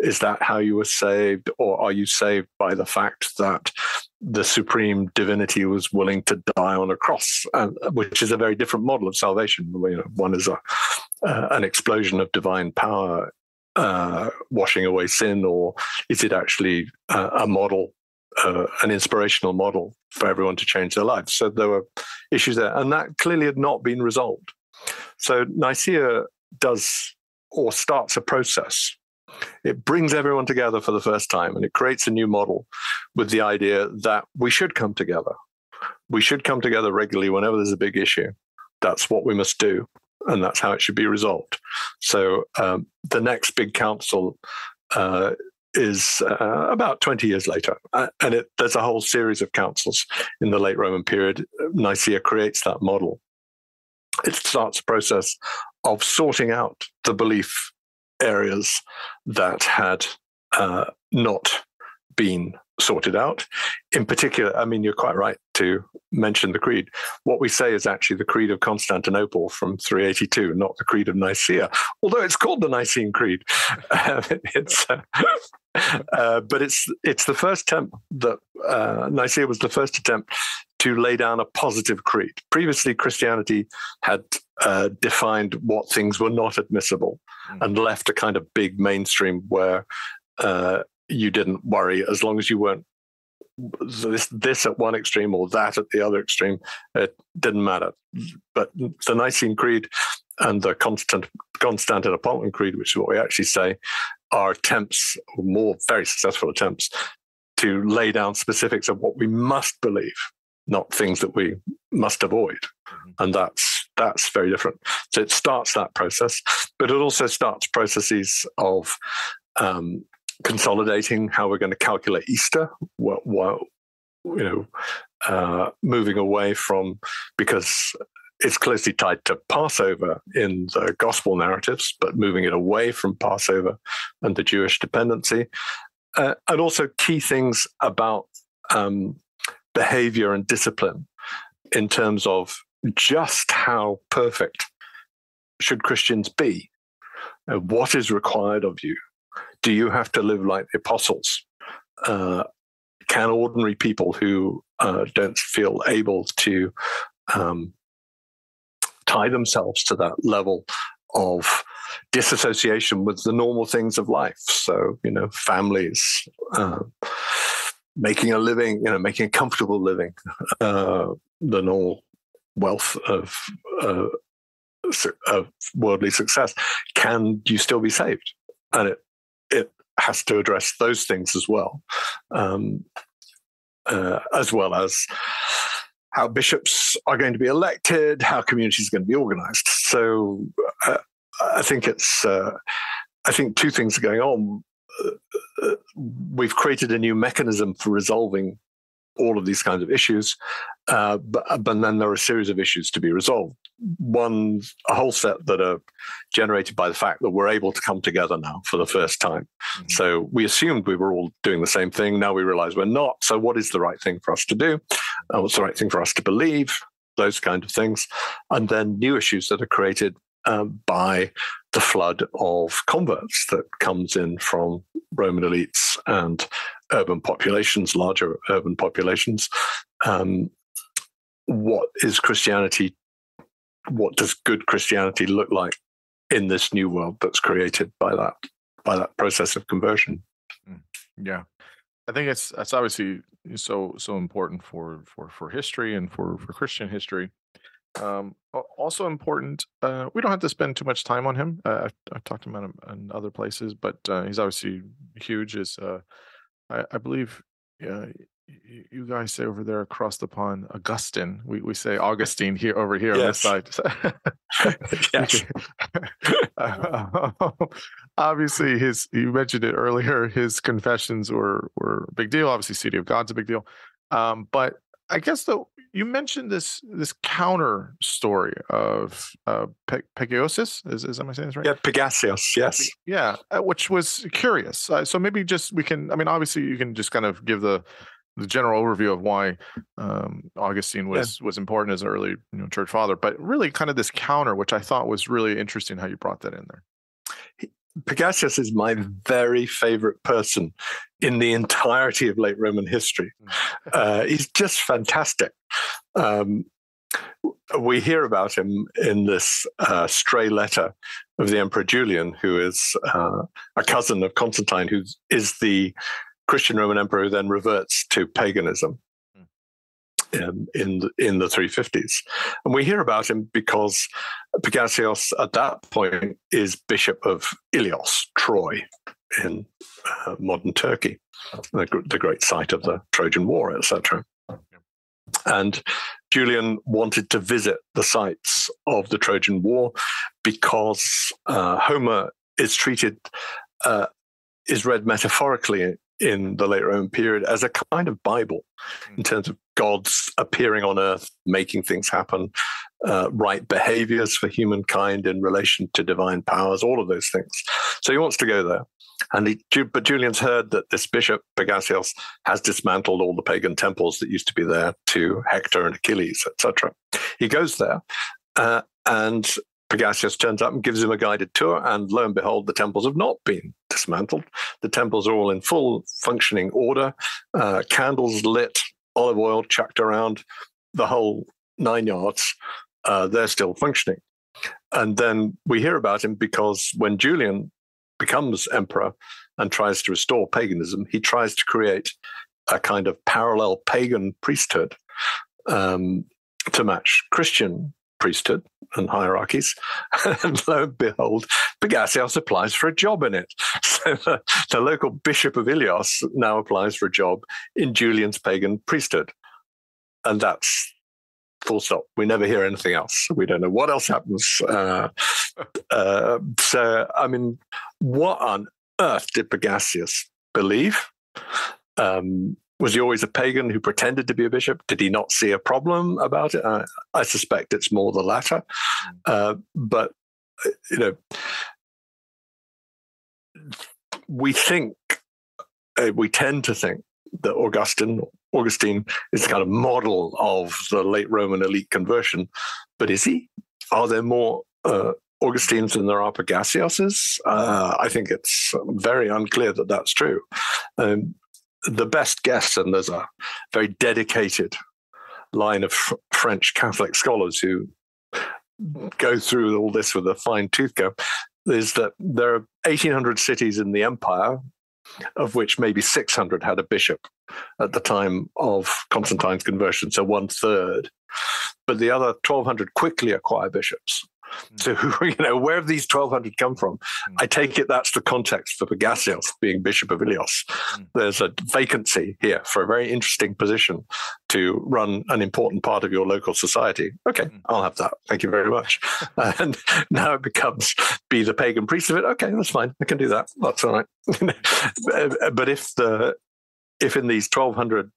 Is that how you were saved? Or are you saved by the fact that the supreme divinity was willing to die on a cross, which is a very different model of salvation. You know, one is an explosion of divine power washing away sin, or is it actually a model, an inspirational model for everyone to change their lives? So there were issues there, and that clearly had not been resolved. So Nicaea starts a process. It brings everyone together for the first time, and it creates a new model with the idea that we should come together. We should come together regularly whenever there's a big issue. That's what we must do, and that's how it should be resolved. So the next big council is about 20 years later. And there's a whole series of councils in the late Roman period. Nicaea creates that model. It starts a process of sorting out the belief areas that had not been sorted out. In particular, I mean, you're quite right to mention the creed. What we say is actually the Creed of Constantinople from 382, not the Creed of Nicaea, although it's called the Nicene Creed. But it's the first attempt that Nicaea was the first attempt to lay down a positive creed. Previously, Christianity had defined what things were not admissible and left a kind of big mainstream where you didn't worry as long as you weren't this at one extreme or that at the other extreme. It didn't matter. But the Nicene Creed and the Constantinopolitan Creed, which is what we actually say, are attempts, more very successful attempts, to lay down specifics of what we must believe, not things that we must avoid. And that's very different. So it starts that process, but it also starts processes of consolidating how we're going to calculate Easter, moving away from, because it's closely tied to Passover in the gospel narratives, but moving it away from Passover and the Jewish dependency, and also key things about behavior and discipline in terms of just how perfect should Christians be? What is required of you? Do you have to live like the apostles? Can ordinary people who don't feel able to tie themselves to that level of disassociation with the normal things of life? So, you know, families, making a living, making a comfortable living, the normal wealth of worldly success. Can you still be saved? And it has to address those things as well, as well as how bishops are going to be elected, how communities are going to be organized. So I think two things are going on. We've created a new mechanism for resolving all of these kinds of issues, but then there are a series of issues to be resolved. One, a whole set that are generated by the fact that we're able to come together now for the first time. Mm-hmm. So we assumed we were all doing the same thing. Now we realize we're not. So what is the right thing for us to do? what's the right thing for us to believe, those kind of things, and then new issues that are created by the flood of converts that comes in from Roman elites and urban populations, larger urban populations. What is Christianity? What does good Christianity look like in this new world that's created by that process of conversion? Yeah, I think it's obviously so important for history and for Christian history. Also important. We don't have to spend too much time on him. I've talked about him in other places, but he's obviously huge. I believe. You guys say over there across the pond, Augustine. We say Augustine here over here on this side. Yes. Obviously, you mentioned it earlier. His confessions were a big deal. Obviously, City of God's a big deal. But I guess though you mentioned this counter story of Pegasius. Is that my saying this right? Yeah, Pegasius. Yes. Yeah, which was curious. So maybe just we can. I mean, obviously, you can just kind of give the general overview of why Augustine was important as an early church father, but really kind of this counter, which I thought was really interesting how you brought that in there. Pegasius is my very favorite person in the entirety of late Roman history. He's just fantastic. We hear about him in this stray letter of the Emperor Julian, who is a cousin of Constantine, who is the Christian Roman emperor who then reverts to paganism in the 350s. And we hear about him because Pegasius at that point is bishop of Ilios, Troy, in modern Turkey, the great site of the Trojan War, etc. And Julian wanted to visit the sites of the Trojan War because Homer is treated, is read metaphorically in the late Roman period as a kind of Bible in terms of gods appearing on earth, making things happen, right behaviors for humankind in relation to divine powers, all of those things. So he wants to go there. And but Julian's heard that this bishop, Pegasius, has dismantled all the pagan temples that used to be there to Hector and Achilles, etc. He goes there and Pegasius turns up and gives him a guided tour, and lo and behold, the temples have not been dismantled. The temples are all in full functioning order, candles lit, olive oil chucked around, the whole 9 yards. They're still functioning. And then we hear about him because when Julian becomes emperor and tries to restore paganism, he tries to create a kind of parallel pagan priesthood to match Christian priesthood and hierarchies, and lo and behold, Pegasius applies for a job in it. So the local bishop of Ilios now applies for a job in Julian's pagan priesthood, and that's full stop. We never hear anything else. We don't know what else happens. So, I mean, what on earth did Pegasius believe? Was he always a pagan who pretended to be a bishop? Did he not see a problem about it? I suspect it's more the latter. But, we tend to think that Augustine is kind of model of the late Roman elite conversion. But is he? Are there more Augustines than there are Pegasiuses? I think it's very unclear that that's true. The best guess, and there's a very dedicated line of French Catholic scholars who go through all this with a fine tooth comb, is that there are 1,800 cities in the empire, of which maybe 600 had a bishop at the time of Constantine's conversion, so 1/3. But the other 1,200 quickly acquire bishops. So, where have these 1,200 come from? I take it that's the context for Pegasius being bishop of Ilios. There's a vacancy here for a very interesting position to run an important part of your local society. Okay, I'll have that. Thank you very much. And now it becomes be the pagan priest of it. Okay, that's fine. I can do that. That's all right. But if in these 1,200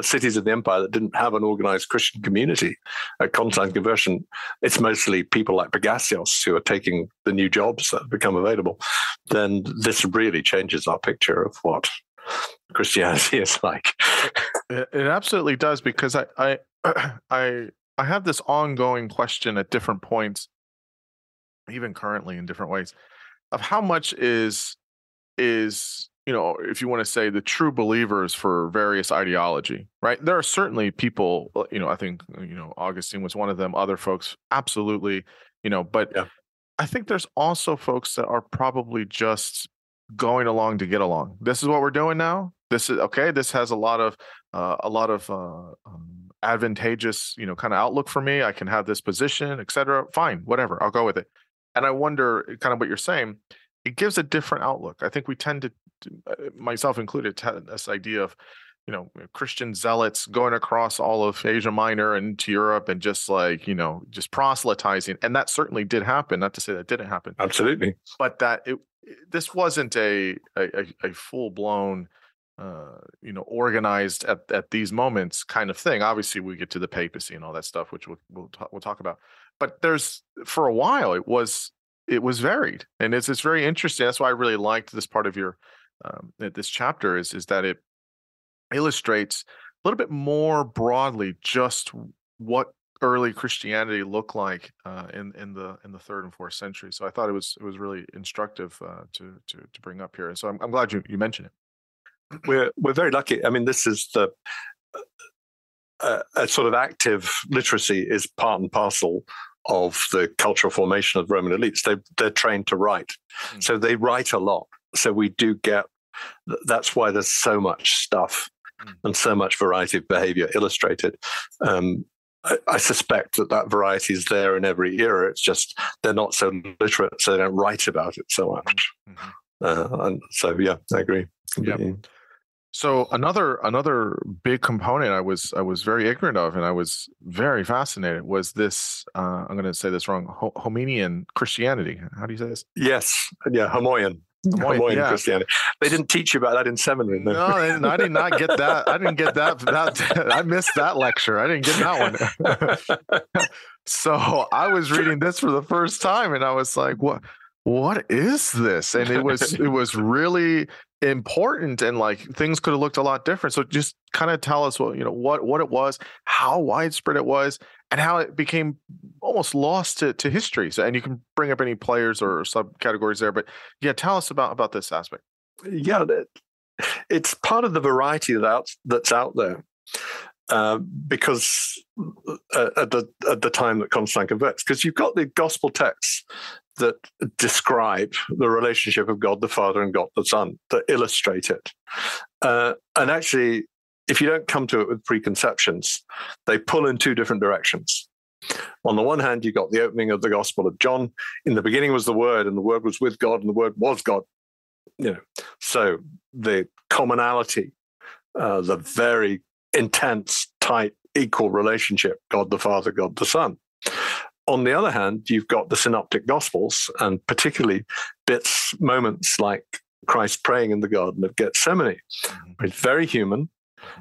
cities of the empire that didn't have an organized Christian community at Constantine's conversion, it's mostly people like Pegasius who are taking the new jobs that become available, then this really changes our picture of what Christianity is like. It absolutely does, because I have this ongoing question at different points, even currently in different ways, of how much is if you want to say the true believers for various ideology, right? There are certainly people, I think, Augustine was one of them, other folks, absolutely, but yeah. I think there's also folks that are probably just going along to get along. This is what we're doing now. This is okay. This has a lot of advantageous, kind of outlook for me. I can have this position, et cetera. Fine, whatever. I'll go with it. And I wonder, kind of what you're saying, it gives a different outlook. I think we tend to, myself included, this idea of, Christian zealots going across all of Asia Minor and to Europe and just like, just proselytizing. And that certainly did happen. Not to say that didn't happen. Absolutely. But that this wasn't a full blown, organized at these moments kind of thing. Obviously, we get to the papacy and all that stuff, which we'll talk about. But there's, for a while, it was varied, and it's very interesting. That's why I really liked this part of your this chapter is that it illustrates a little bit more broadly just what early Christianity looked like in the third and fourth century. So I thought it was really instructive to bring up here. And so I'm glad you mentioned it. We're very lucky. I mean, this is a sort of active literacy is part and parcel of the cultural formation of Roman elites. They're trained to write, so they write a lot. So we do get. That's why there's so much stuff and so much variety of behavior illustrated. I suspect that variety is there in every era. It's just they're not so literate, so they don't write about it so much. And so, yeah, I agree. Yeah. So another big component I was very ignorant of, and I was very fascinated, was this, I'm going to say this wrong, Homoian Christianity. How do you say this? Yes. Yeah, Homoian yeah. Christianity. They didn't teach you about that in seminary. No, I did not get that. I didn't get that. I missed that lecture. I didn't get that one. So I was reading this for the first time, and I was like, what is this? And it was really important, and like things could have looked a lot different. So just kind of tell us what it was, how widespread it was, and how it became almost lost to history. So, and you can bring up any players or subcategories there, but yeah, tell us about this aspect. Yeah, it's part of the variety that's out there, because at the time that Constantine converts, because you've got the gospel texts that describe the relationship of God the Father and God the Son, that illustrate it. And actually, if you don't come to it with preconceptions, they pull in two different directions. On the one hand, you got the opening of the Gospel of John. In the beginning was the Word, and the Word was with God, and the Word was God. So the commonality, the very intense, tight, equal relationship, God the Father, God the Son. On the other hand, you've got the synoptic gospels, and particularly moments like Christ praying in the Garden of Gethsemane. It's very human,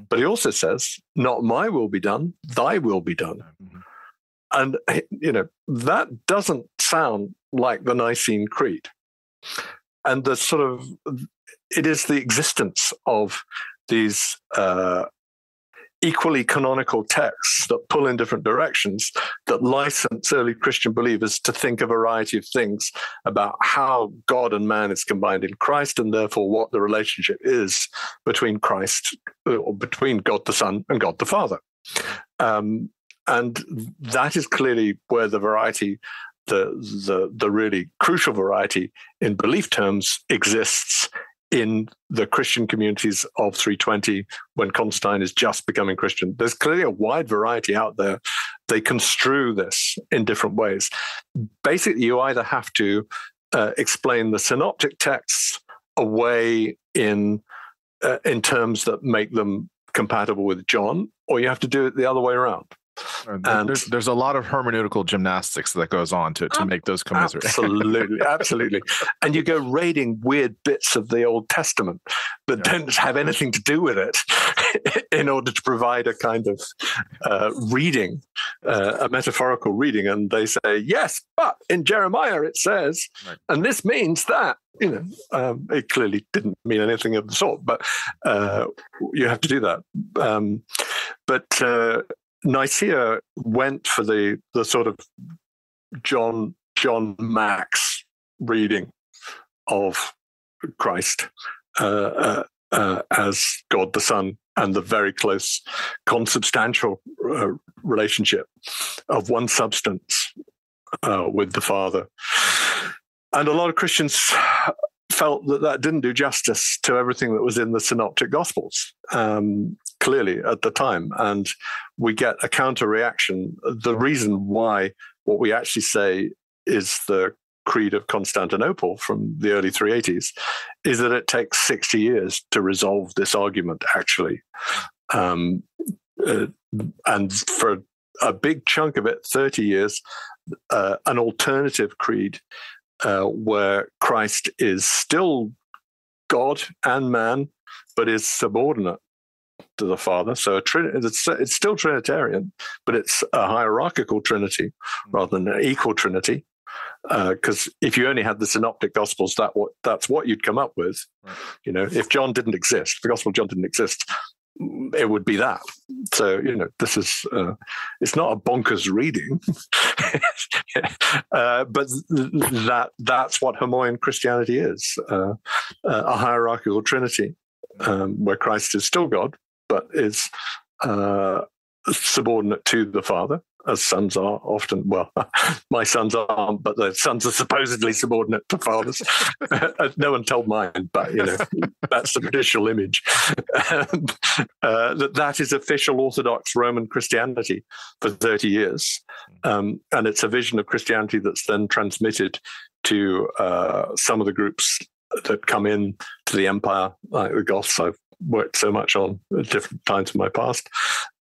but he also says, not my will be done, thy will be done. And, that doesn't sound like the Nicene Creed. And the sort of, it is the existence of these equally canonical texts that pull in different directions that license early Christian believers to think a variety of things about how God and man is combined in Christ, and therefore what the relationship is between Christ, or between God the Son and God the Father. And that is clearly where the variety, the really crucial variety in belief terms, exists in the Christian communities of 320, when Constantine is just becoming Christian. There's clearly a wide variety out there. They construe this in different ways. Basically, you either have to explain the synoptic texts away in terms that make them compatible with John, or you have to do it the other way around. And there's a lot of hermeneutical gymnastics that goes on to make those commensurate. Absolutely, absolutely. And you go raiding weird bits of the Old Testament that don't have anything to do with it. in order to provide a kind of reading, a metaphorical reading. And they say, yes, but in Jeremiah it says, right. And this means that, you know, it clearly didn't mean anything of the sort, but you have to do that. But Nicaea went for the sort of John Max reading of Christ as God the Son, and the very close consubstantial relationship of one substance with the Father. And a lot of Christians felt that that didn't do justice to everything that was in the Synoptic Gospels, clearly at the time. And we get a counter-reaction. The reason why what we actually say is the Creed of Constantinople from the early 380s is that it takes 60 years to resolve this argument, actually. And for a big chunk of it, 30 years, an alternative creed where Christ is still God and man, but is subordinate to the Father. So it's still Trinitarian, but it's a hierarchical Trinity rather than an equal Trinity. Because if you only had the Synoptic Gospels, that's what you'd come up with. Right. You know, if John didn't exist, the Gospel of John didn't exist, it would be that. So, you know, this is, it's not a bonkers reading, but that's what Homoian Christianity is, a hierarchical Trinity where Christ is still God, but is subordinate to the Father. As sons are often, well, my sons aren't, but the sons are supposedly subordinate to fathers. No one told mine, but, you know, that's the traditional image. That is official Orthodox Roman Christianity for 30 years. And it's a vision of Christianity that's then transmitted to some of the groups that come in to the empire, like the Goths I've worked so much on at different times in my past,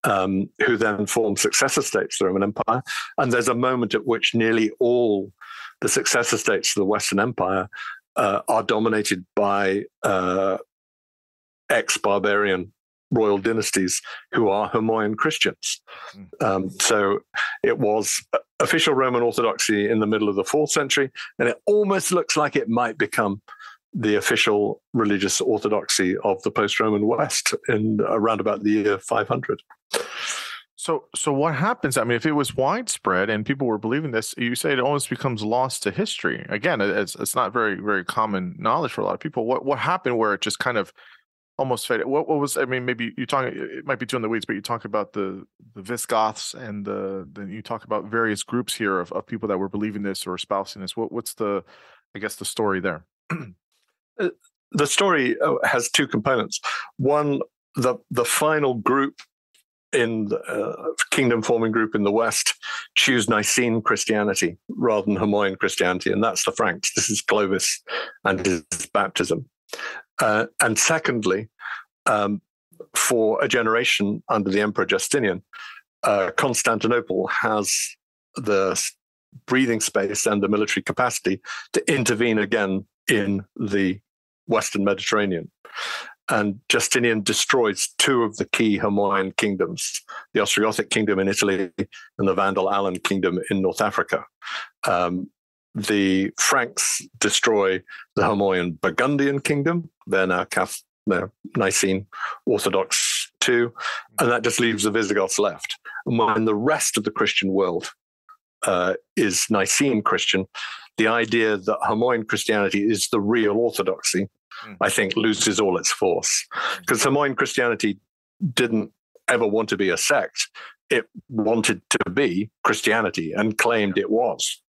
who then formed successor states to the Roman Empire. And there's a moment at which nearly all the successor states of the Western Empire are dominated by ex-barbarian royal dynasties who are Homoian Christians. So it was official Roman Orthodoxy in the middle of the 4th century, and it almost looks like it might become the official religious orthodoxy of the post-Roman West in around about the year 500. So what happens? I mean, if it was widespread and people were believing this, you say it almost becomes lost to history. Again, it's not very, very common knowledge for a lot of people. What happened where it just kind of almost faded? What was, I mean, maybe you talk, it might be too in the weeds, but you talk about the Visigoths and then you talk about various groups here of people that were believing this or espousing this. What's the, I guess, the story there? The story has two components. One, the final group in the kingdom-forming group in the West choose Nicene Christianity rather than Homoian Christianity, and that's the Franks. This is Clovis and his baptism. And secondly, for a generation under the Emperor Justinian, Constantinople has the breathing space and the military capacity to intervene again in the Western Mediterranean. And Justinian destroys two of the key Homoian kingdoms, the Ostrogothic kingdom in Italy and the Vandal Alan kingdom in North Africa. The Franks destroy the Homoian Burgundian kingdom. They're now they're Nicene Orthodox too. And that just leaves the Visigoths left. And when the rest of the Christian world is Nicene Christian, the idea that Homoian Christianity is the real orthodoxy, I think, loses all its force. Because Homoian Christianity didn't ever want to be a sect. It wanted to be Christianity and claimed it was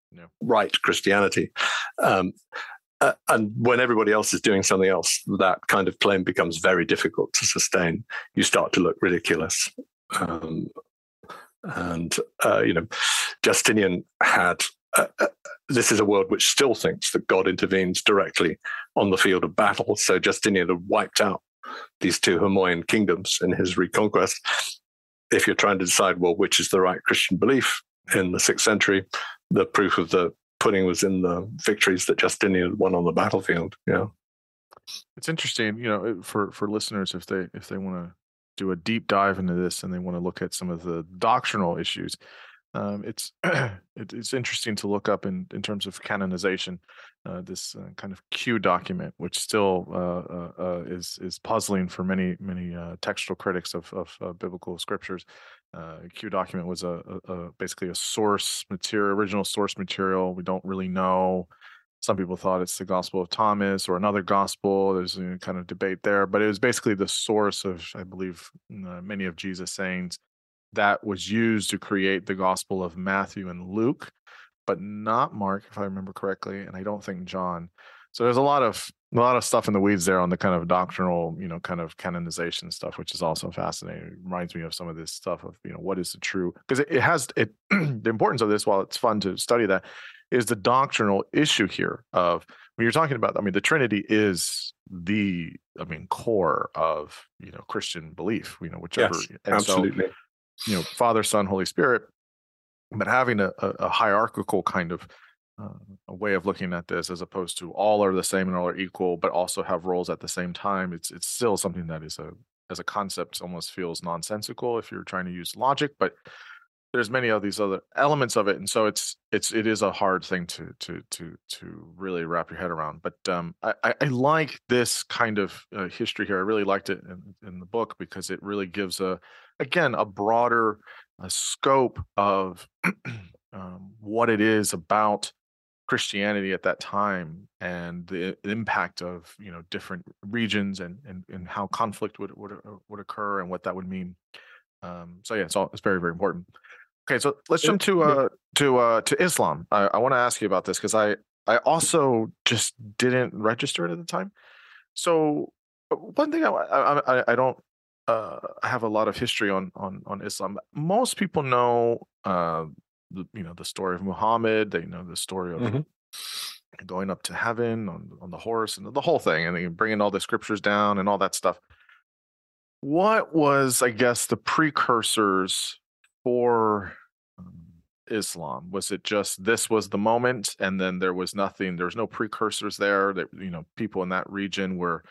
right Christianity. And when everybody else is doing something else, that kind of claim becomes very difficult to sustain. You start to look ridiculous. You know, Justinian had... this is a world which still thinks that God intervenes directly on the field of battle. So Justinian had wiped out these two Homoian kingdoms in his reconquest. If you're trying to decide, well, which is the right Christian belief in the 6th century, the proof of the pudding was in the victories that Justinian won on the battlefield. Yeah, it's interesting, you know, for listeners if they want to do a deep dive into this and they want to look at some of the doctrinal issues, it's interesting to look up in terms of canonization, this kind of Q document, which still is puzzling for many textual critics of biblical scriptures. Q document was a basically a source material, original source material. We don't really know. Some people thought it's the Gospel of Thomas or another gospel. There's a kind of debate there, but it was basically the source of, I believe, many of Jesus' sayings that was used to create the Gospel of Matthew and Luke, but not Mark, if I remember correctly, and I don't think John. So there's a lot of stuff in the weeds there on the kind of doctrinal, kind of canonization stuff, which is also fascinating. It reminds me of some of this stuff of, what is the true, because it has it the importance of this, while it's fun to study that, is the doctrinal issue here of when you're talking about, the Trinity is the, core of, Christian belief, whichever. Yes, and absolutely. So, Father, Son, Holy Spirit, but having a hierarchical kind of a way of looking at this, as opposed to all are the same and all are equal, but also have roles at the same time. It's still something that is as a concept almost feels nonsensical if you're trying to use logic, but there's many of these other elements of it, and so it is a hard thing to really wrap your head around. But I like this kind of history here. I really liked it in the book because it really gives a broader scope of what it is about Christianity at that time and the impact of different regions and how conflict would occur and what that would mean. It's very, very important. Okay, so let's jump to Islam. I want to ask you about this because I also just didn't register it at the time. So one thing I don't have a lot of history on Islam. Most people know the story of Muhammad. They know the story of going up to heaven on the horse and the whole thing, and bringing all the scriptures down and all that stuff. What was, I guess, the precursors for Islam? Was it just this was the moment, and then there was nothing? There was no precursors there. That people in that region were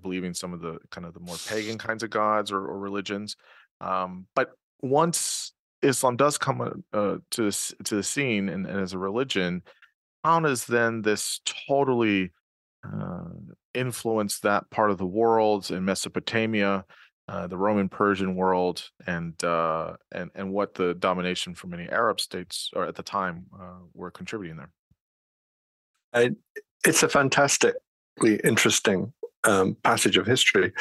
believing some of the kind of the more pagan kinds of gods or religions. But once Islam does come to the scene and as a religion, how does then this totally influence that part of the world in Mesopotamia? The Roman Persian world and what the domination from many Arab states or at the time were contributing there. It's a fantastically interesting passage of history.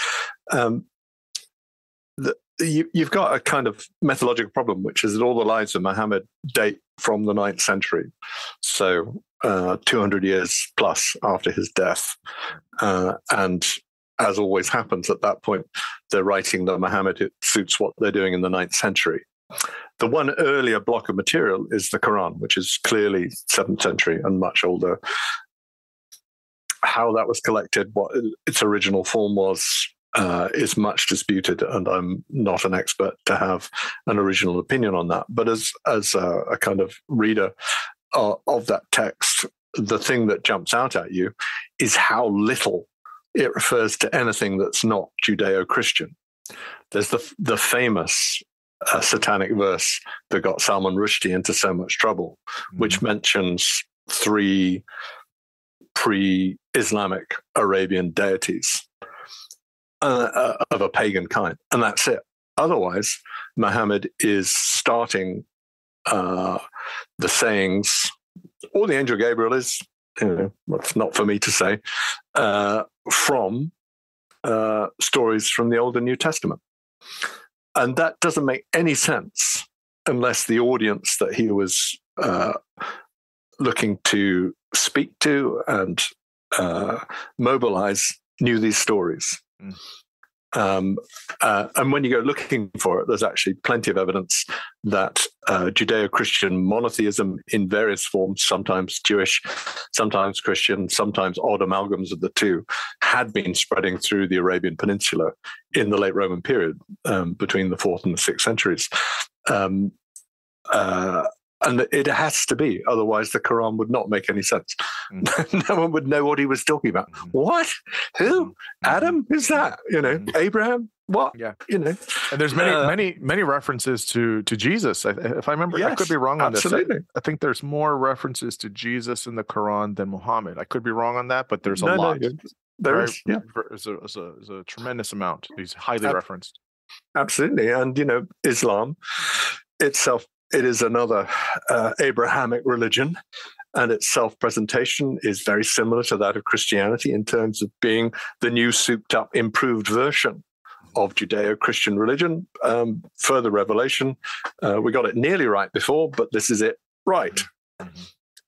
You've got a kind of methodological problem, which is that all the lives of Muhammad date from the 9th century, so 200 years plus after his death, and as always happens at that point, they're writing the Muhammad suits what they're doing in the 9th century. The one earlier block of material is the Quran, which is clearly 7th century and much older. How that was collected, what its original form was, is much disputed, and I'm not an expert to have an original opinion on that. But as a kind of reader of that text, the thing that jumps out at you is how little it refers to anything that's not Judeo-Christian. There's the famous satanic verse that got Salman Rushdie into so much trouble, which mentions 3 pre-Islamic Arabian deities of a pagan kind, and that's it. Otherwise, Muhammad is starting the sayings, or the angel Gabriel is, that's not for me to say, from stories from the Old and New Testament. And that doesn't make any sense unless the audience that he was looking to speak to and mobilize knew these stories. And when you go looking for it, there's actually plenty of evidence that Judeo-Christian monotheism in various forms, sometimes Jewish, sometimes Christian, sometimes odd amalgams of the two, had been spreading through the Arabian Peninsula in the late Roman period, between the 4th and the 6th centuries. And it has to be, otherwise the Quran would not make any sense. Mm. No one would know what he was talking about. Mm. What? Who? Mm. Adam? Who's that? You know, mm. Abraham? What? Yeah. You know. And there's many references to Jesus. If I remember, yes, I could be wrong on this. I think there's more references to Jesus in the Quran than Muhammad. I could be wrong on that, but there's a lot. There's a tremendous amount. He's highly referenced. Absolutely. And, you know, Islam itself, it is another Abrahamic religion, and its self-presentation is very similar to that of Christianity in terms of being the new souped-up, improved version of Judeo-Christian religion. Further revelation, we got it nearly right before, but this is it right.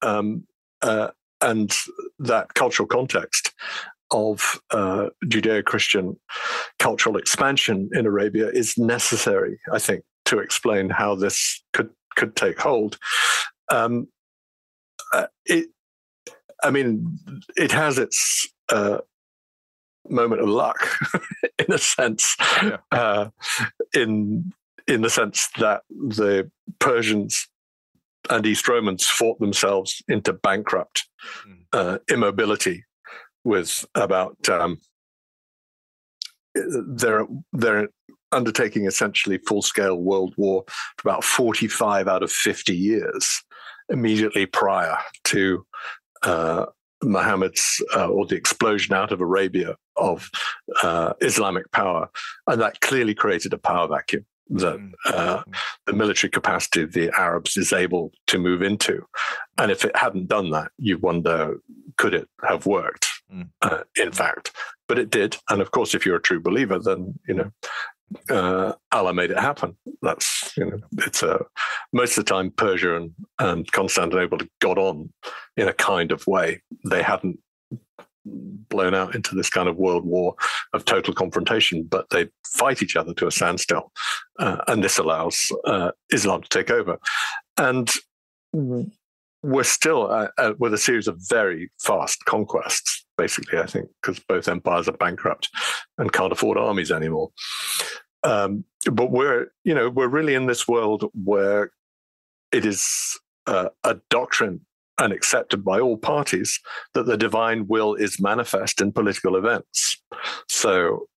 And that cultural context of Judeo-Christian cultural expansion in Arabia is necessary, I think, to explain how this could take hold. It has its moment of luck, in a sense, yeah. in the sense that the Persians and East Romans fought themselves into bankrupt immobility with about their undertaking essentially full-scale world war for about 45 out of 50 years immediately prior to Muhammad's or the explosion out of Arabia of Islamic power. And that clearly created a power vacuum that the military capacity of the Arabs is able to move into. And if it hadn't done that, you wonder, could it have worked? In fact, but it did. And of course, if you're a true believer, then, you know, Allah made it happen. That's, you know, it's a, most of the time Persia and Constantinople got on in a kind of way. They hadn't blown out into this kind of world war of total confrontation, but they fight each other to a standstill. And this allows Islam to take over. And we're still with a series of very fast conquests, basically, I think, because both empires are bankrupt and can't afford armies anymore. But we're really in this world where it is a doctrine and accepted by all parties that the divine will is manifest in political events. So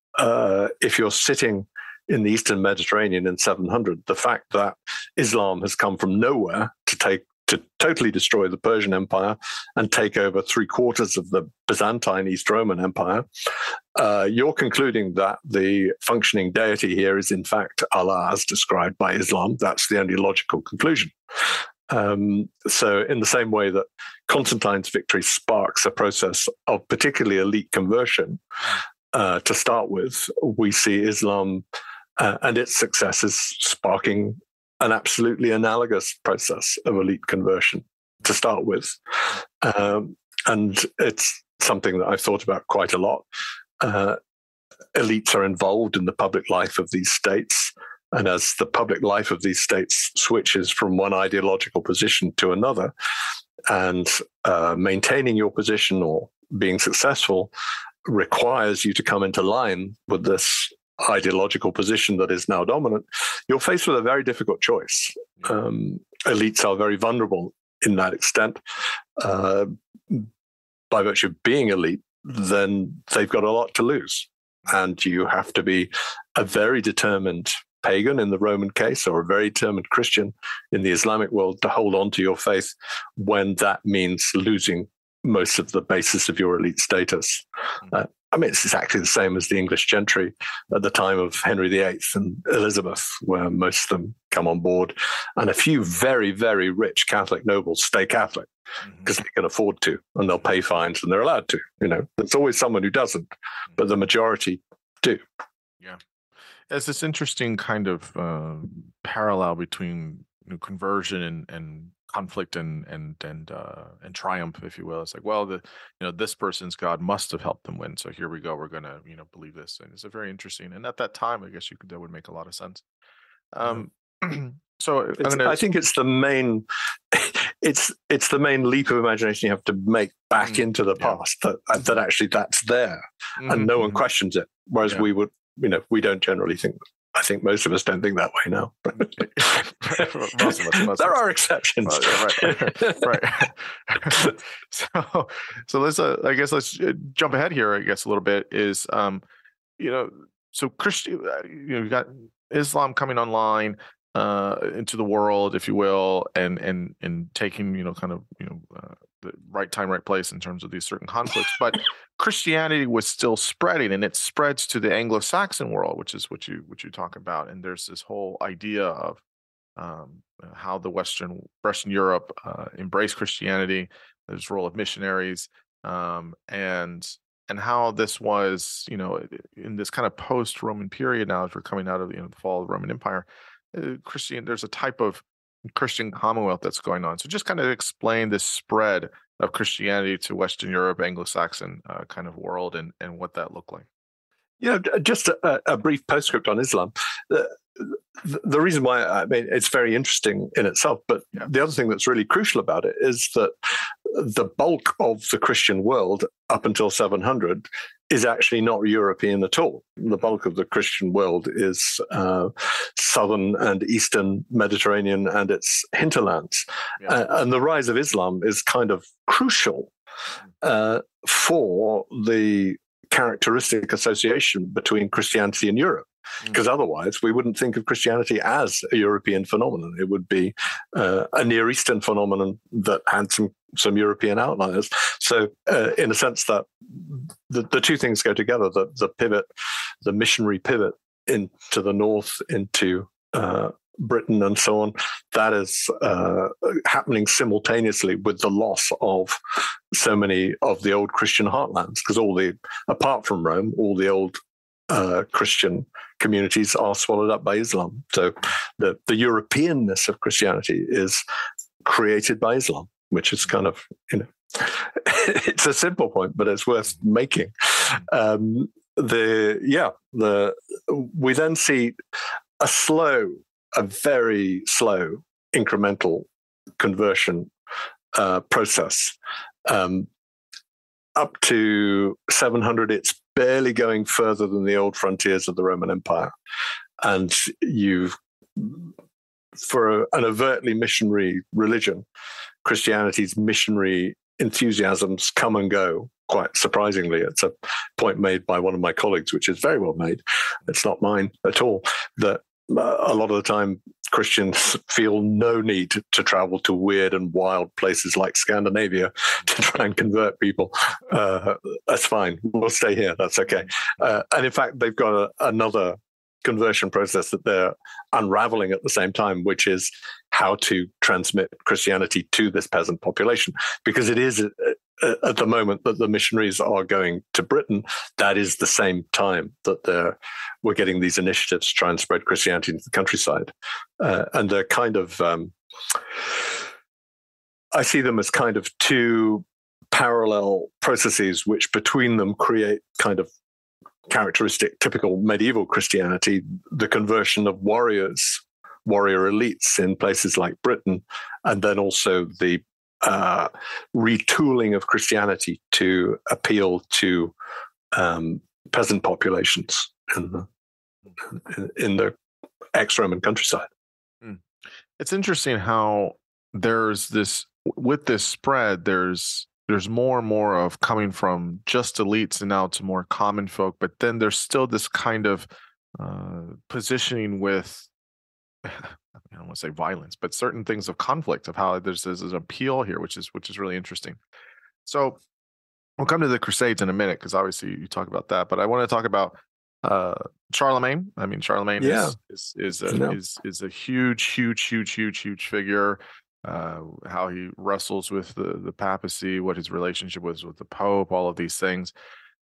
if you're sitting in the Eastern Mediterranean in 700, the fact that Islam has come from nowhere to totally destroy the Persian Empire and take over 3/4 of the Byzantine East Roman Empire, you're concluding that the functioning deity here is in fact Allah as described by Islam. That's the only logical conclusion. So in the same way that Constantine's victory sparks a process of particularly elite conversion to start with, we see Islam and its successes sparking an absolutely analogous process of elite conversion to start with. And it's something that I've thought about quite a lot. Elites are involved in the public life of these states. And as the public life of these states switches from one ideological position to another, and maintaining your position or being successful requires you to come into line with this ideological position that is now dominant, you're faced with a very difficult choice. Elites are very vulnerable in that extent. By virtue of being elite, then they've got a lot to lose. And you have to be a very determined pagan in the Roman case or a very determined Christian in the Islamic world to hold on to your faith when that means losing most of the basis of your elite status. It's exactly the same as the English gentry at the time of Henry VIII and Elizabeth, where most of them come on board. And a few very, very rich Catholic nobles stay Catholic because they can afford to, and they'll pay fines and they're allowed to. You know, there's always someone who doesn't, but the majority do. Yeah. There's this interesting kind of parallel between conversion and conflict and triumph, if you will. It's like, well, this person's God must have helped them win, so here we go, we're gonna believe this. And it's a very interesting, and at that time I guess that would make a lot of sense. I think it's the main it's the main leap of imagination you have to make back into the past, that actually that's there and no one questions it, whereas we don't generally think I think most of us don't think that way now. There are exceptions. Right. So let's, I guess let's jump ahead here, I guess, a little bit is, so you've got Islam coming online into the world, if you will, and taking, the right time, right place in terms of these certain conflicts. But Christianity was still spreading, and it spreads to the Anglo-Saxon world, which is what you talk about. And there's this whole idea of how the Western Europe embraced Christianity, this role of missionaries, and how this was, in this kind of post-Roman period now, as we're coming out of the fall of the Roman Empire, there's a type of Christian Commonwealth that's going on. So just kind of explain this spread of Christianity to Western Europe, Anglo-Saxon kind of world, and what that looked like. Just a brief postscript on Islam. The reason why, it's very interesting in itself, but the other thing that's really crucial about it is that the bulk of the Christian world up until 700 is actually not European at all. The bulk of the Christian world is southern and eastern Mediterranean and its hinterlands. Yeah. And the rise of Islam is kind of crucial for the characteristic association between Christianity and Europe, because otherwise we wouldn't think of Christianity as a European phenomenon. It would be a Near Eastern phenomenon that had some European outliers. So in a sense that the two things go together, the missionary pivot into the north, into Britain and so on, that is happening simultaneously with the loss of so many of the old Christian heartlands, because apart from Rome, all the old Christian communities are swallowed up by Islam. So the Europeanness of Christianity is created by Islam, which is kind of, it's a simple point, but it's worth making. We then see a very slow incremental conversion process. Up to 700, it's barely going further than the old frontiers of the Roman Empire. And for an overtly missionary religion, Christianity's missionary enthusiasms come and go quite surprisingly. It's a point made by one of my colleagues, which is very well made. It's not mine at all, that a lot of the time Christians feel no need to travel to weird and wild places like Scandinavia to try and convert people. That's fine. We'll stay here. That's okay. And in fact, they've got another conversion process that they're unraveling at the same time, which is how to transmit Christianity to this peasant population, because it is at the moment that the missionaries are going to Britain. That is the same time that we're getting these initiatives to try and spread Christianity into the countryside. And they're kind of, I see them as kind of two parallel processes, which between them create kind of characteristic, typical medieval Christianity, the conversion of warrior elites in places like Britain, and then also the retooling of Christianity to appeal to peasant populations in the ex-Roman countryside. It's interesting how there's this, with this spread, there's more and more of coming from just elites and now to more common folk, but then there's still this kind of positioning with, I don't want to say violence, but certain things of conflict, of how there's an appeal here, which is really interesting. So we'll come to the Crusades in a minute, because obviously you talk about that, but I want to talk about Charlemagne. Charlemagne is a huge figure. How he wrestles with the papacy, what his relationship was with the Pope, all of these things.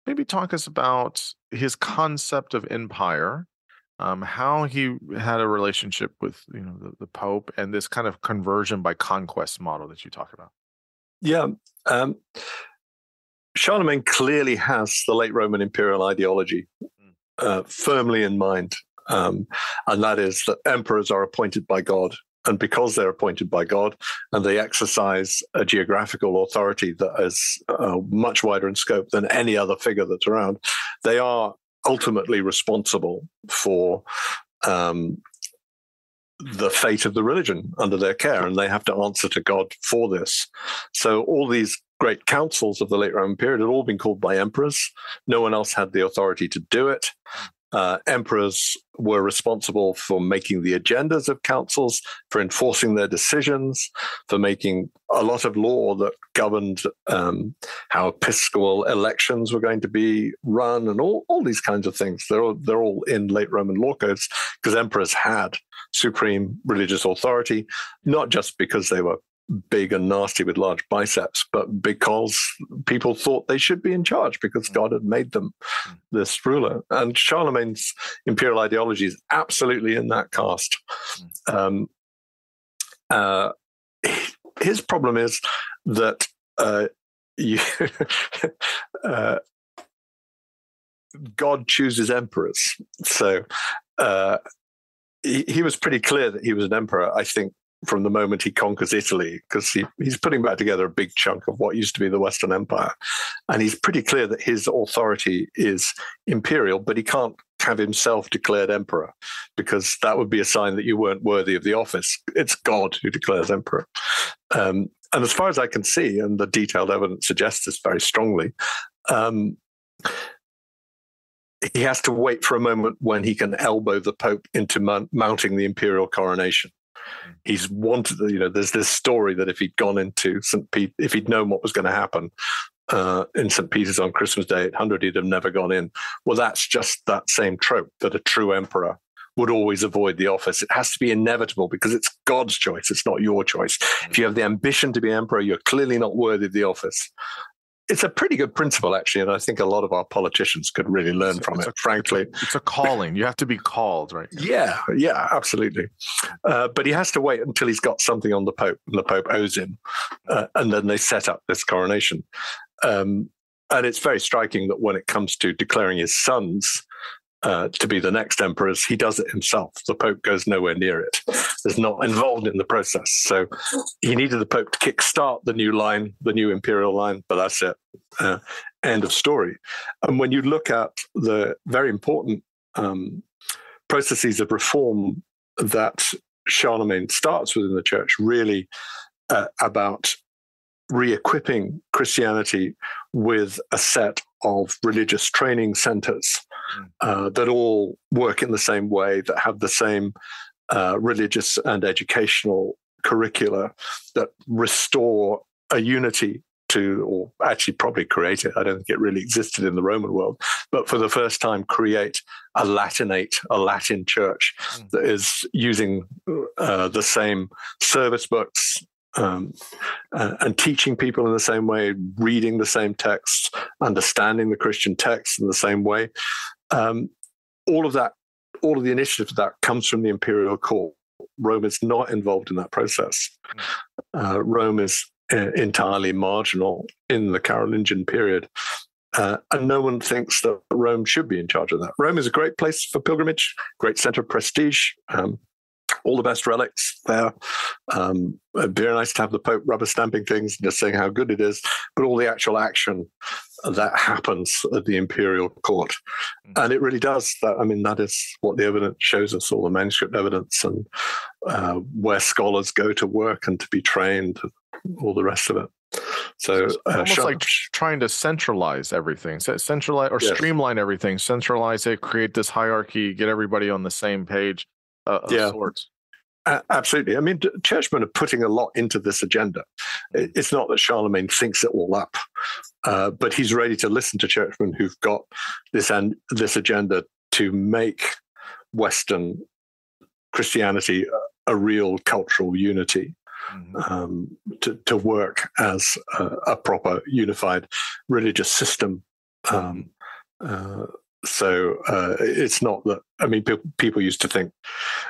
Maybe talk us about his concept of empire, how he had a relationship with the Pope, and this kind of conversion by conquest model that you talk about. Yeah. Charlemagne clearly has the late Roman imperial ideology firmly in mind, and that is that emperors are appointed by God. And because they're appointed by God and they exercise a geographical authority that is much wider in scope than any other figure that's around, they are ultimately responsible for the fate of the religion under their care, and they have to answer to God for this. So all these great councils of the late Roman period had all been called by emperors. No one else had the authority to do it. Emperors were responsible for making the agendas of councils, for enforcing their decisions, for making a lot of law that governed how episcopal elections were going to be run, and all these kinds of things. They're all in late Roman law codes because emperors had supreme religious authority, not just because they were big and nasty with large biceps, but because people thought they should be in charge because God had made them this ruler. And Charlemagne's imperial ideology is absolutely in that cast. His problem is that God chooses emperors. So he was pretty clear that he was an emperor, I think, from the moment he conquers Italy, because he's putting back together a big chunk of what used to be the Western Empire. And he's pretty clear that his authority is imperial, but he can't have himself declared emperor because that would be a sign that you weren't worthy of the office. It's God who declares emperor. And as far as I can see, and the detailed evidence suggests this very strongly, he has to wait for a moment when he can elbow the Pope into mounting the imperial coronation. He's wanted, there's this story that if he'd gone into St. Pete, if he'd known what was going to happen in St. Peter's on Christmas Day 800, he'd have never gone in. Well, that's just that same trope that a true emperor would always avoid the office. It has to be inevitable because it's God's choice. It's not your choice. If you have the ambition to be emperor, you're clearly not worthy of the office. It's a pretty good principle, actually, and I think a lot of our politicians could really learn from it, frankly. It's a calling. You have to be called, right? Yeah, absolutely. But he has to wait until he's got something on the Pope, and the Pope owes him, and then they set up this coronation. And it's very striking that when it comes to declaring his sons to be the next emperors, he does it himself. The Pope goes nowhere near it, is not involved in the process. So he needed the Pope to kickstart the new line, the new imperial line, but that's it. End of story. And when you look at the very important processes of reform that Charlemagne starts within the church, really about re-equipping Christianity with a set of religious training centers that all work in the same way, that have the same religious and educational curricula, that restore a unity to, or actually probably create it. I don't think it really existed in the Roman world, but for the first time create a Latin church that is using the same service books, and teaching people in the same way, reading the same texts, understanding the Christian text in the same way. All of that, all of the initiative for that comes from the imperial court. Rome is not involved in that process. Rome is entirely marginal in the Carolingian period. And no one thinks that Rome should be in charge of that. Rome is a great place for pilgrimage, great center of prestige. All the best relics there. Very nice to have the Pope rubber stamping things and just saying how good it is, but all the actual action that happens at the imperial court. And it really does. That is what the evidence shows us, all the manuscript evidence and where scholars go to work and to be trained, all the rest of it. So it's almost like trying to centralize everything, streamline everything, centralize it, create this hierarchy, get everybody on the same page. Absolutely. Churchmen are putting a lot into this agenda. It's not that Charlemagne thinks it all up, but he's ready to listen to churchmen who've got this agenda to make Western Christianity a real cultural unity, to work as a proper unified religious system. So it's not that, people used to think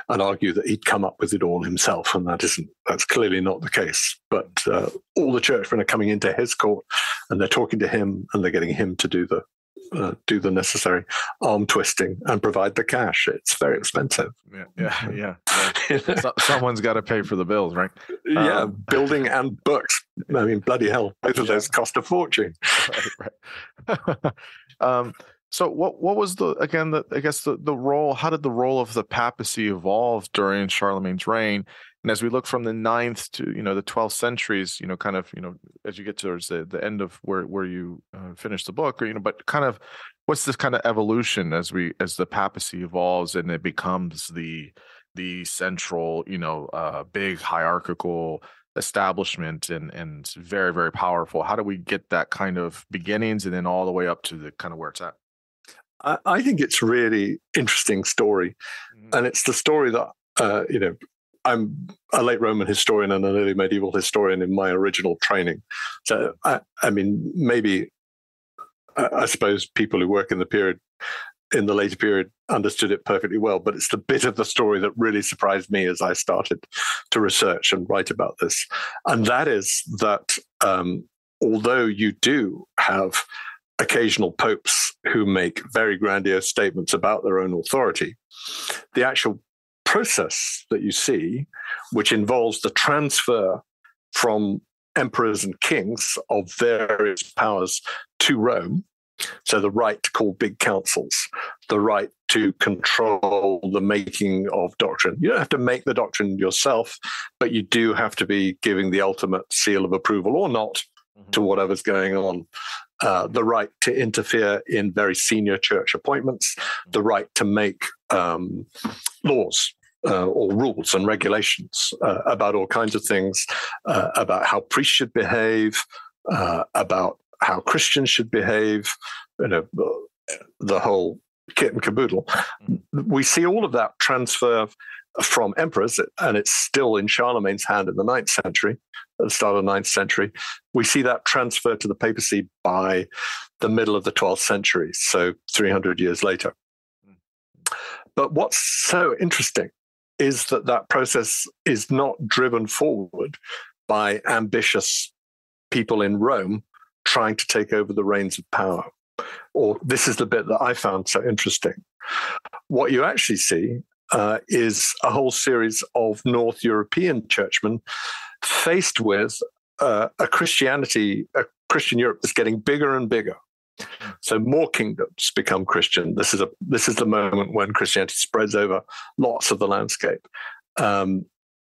and argue that he'd come up with it all himself, and that's clearly not the case. But all the churchmen are coming into his court, and they're talking to him, and they're getting him to do the necessary arm twisting and provide the cash. It's very expensive. Yeah. Someone's got to pay for the bills, right? Yeah, building and books. Bloody hell, both of those cost a fortune. Right. So what was the, again, the role, how did the role of the papacy evolve during Charlemagne's reign? And as we look from the 9th to, the 12th centuries, kind of, as you get towards the end of where you finish the book, or, but kind of what's this kind of evolution as the papacy evolves and it becomes the central, big hierarchical establishment and very, very powerful. How do we get that kind of beginnings and then all the way up to the kind of where it's at? I think it's a really interesting story. Mm-hmm. And it's the story that, I'm a late Roman historian and an early medieval historian in my original training. So, I suppose people who work in the period, in the later period, understood it perfectly well, but it's the bit of the story that really surprised me as I started to research and write about this. And that is that although you do have occasional popes who make very grandiose statements about their own authority, the actual process that you see, which involves the transfer from emperors and kings of various powers to Rome, so the right to call big councils, the right to control the making of doctrine. You don't have to make the doctrine yourself, but you do have to be giving the ultimate seal of approval or not to whatever's going on. The right to interfere in very senior church appointments, the right to make laws or rules and regulations about all kinds of things, about how priests should behave, about how Christians should behave, the whole kit and caboodle. We see all of that transfer from emperors, and it's still in Charlemagne's hand in the 9th century, at the start of the 9th century. We see that transfer to the papacy by the middle of the 12th century, so 300 years later. But what's so interesting is that process is not driven forward by ambitious people in Rome trying to take over the reins of power. Or this is the bit that I found so interesting. What you actually see is a whole series of North European churchmen faced with a Christian Europe that's getting bigger and bigger. So more kingdoms become Christian. This is the moment when Christianity spreads over lots of the landscape.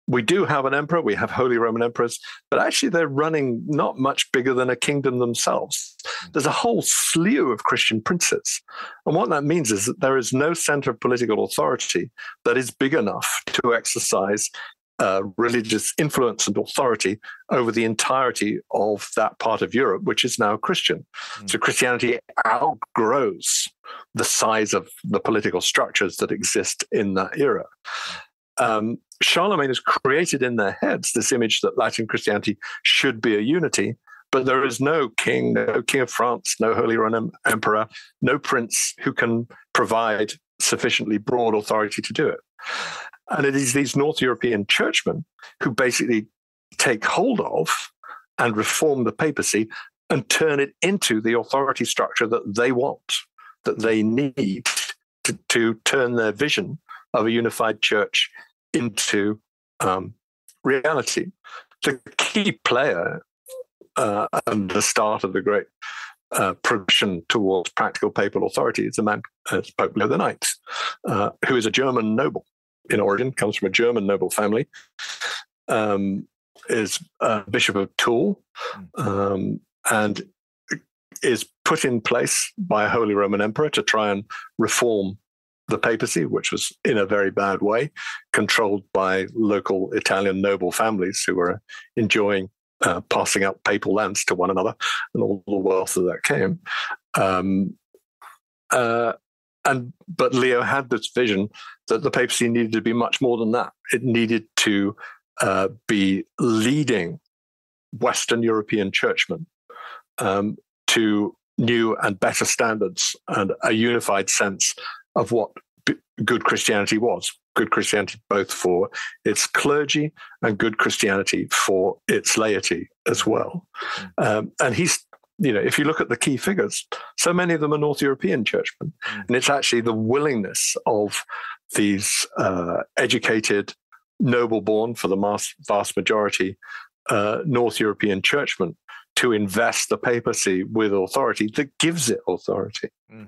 We do have an emperor, we have Holy Roman emperors, but actually they're running not much bigger than a kingdom themselves. There's a whole slew of Christian princes. And what that means is that there is no center of political authority that is big enough to exercise religious influence and authority over the entirety of that part of Europe, which is now Christian. Mm. So Christianity outgrows the size of the political structures that exist in that era. Charlemagne has created in their heads this image that Latin Christianity should be a unity, but there is no king of France, no Holy Roman emperor, no prince who can provide sufficiently broad authority to do it. And it is these North European churchmen who basically take hold of and reform the papacy and turn it into the authority structure that they want, that they need to turn their vision of a unified church into reality. The key player and the start of the great progression towards practical papal authority is a man, Pope Leo IX, who is a German noble in origin, comes from a German noble family, is Bishop of Toul, and is put in place by a Holy Roman Emperor to try and reform the papacy, which was in a very bad way, controlled by local Italian noble families who were enjoying passing out papal lands to one another and all the wealth that came. But Leo had this vision that the papacy needed to be much more than that. It needed to be leading Western European churchmen to new and better standards and a unified sense of what good Christianity was. Good Christianity both for its clergy and good Christianity for its laity as well. And he's, if you look at the key figures, so many of them are North European churchmen. And it's actually the willingness of these educated, noble-born, for the vast majority, North European churchmen to invest the papacy with authority that gives it authority. Mm.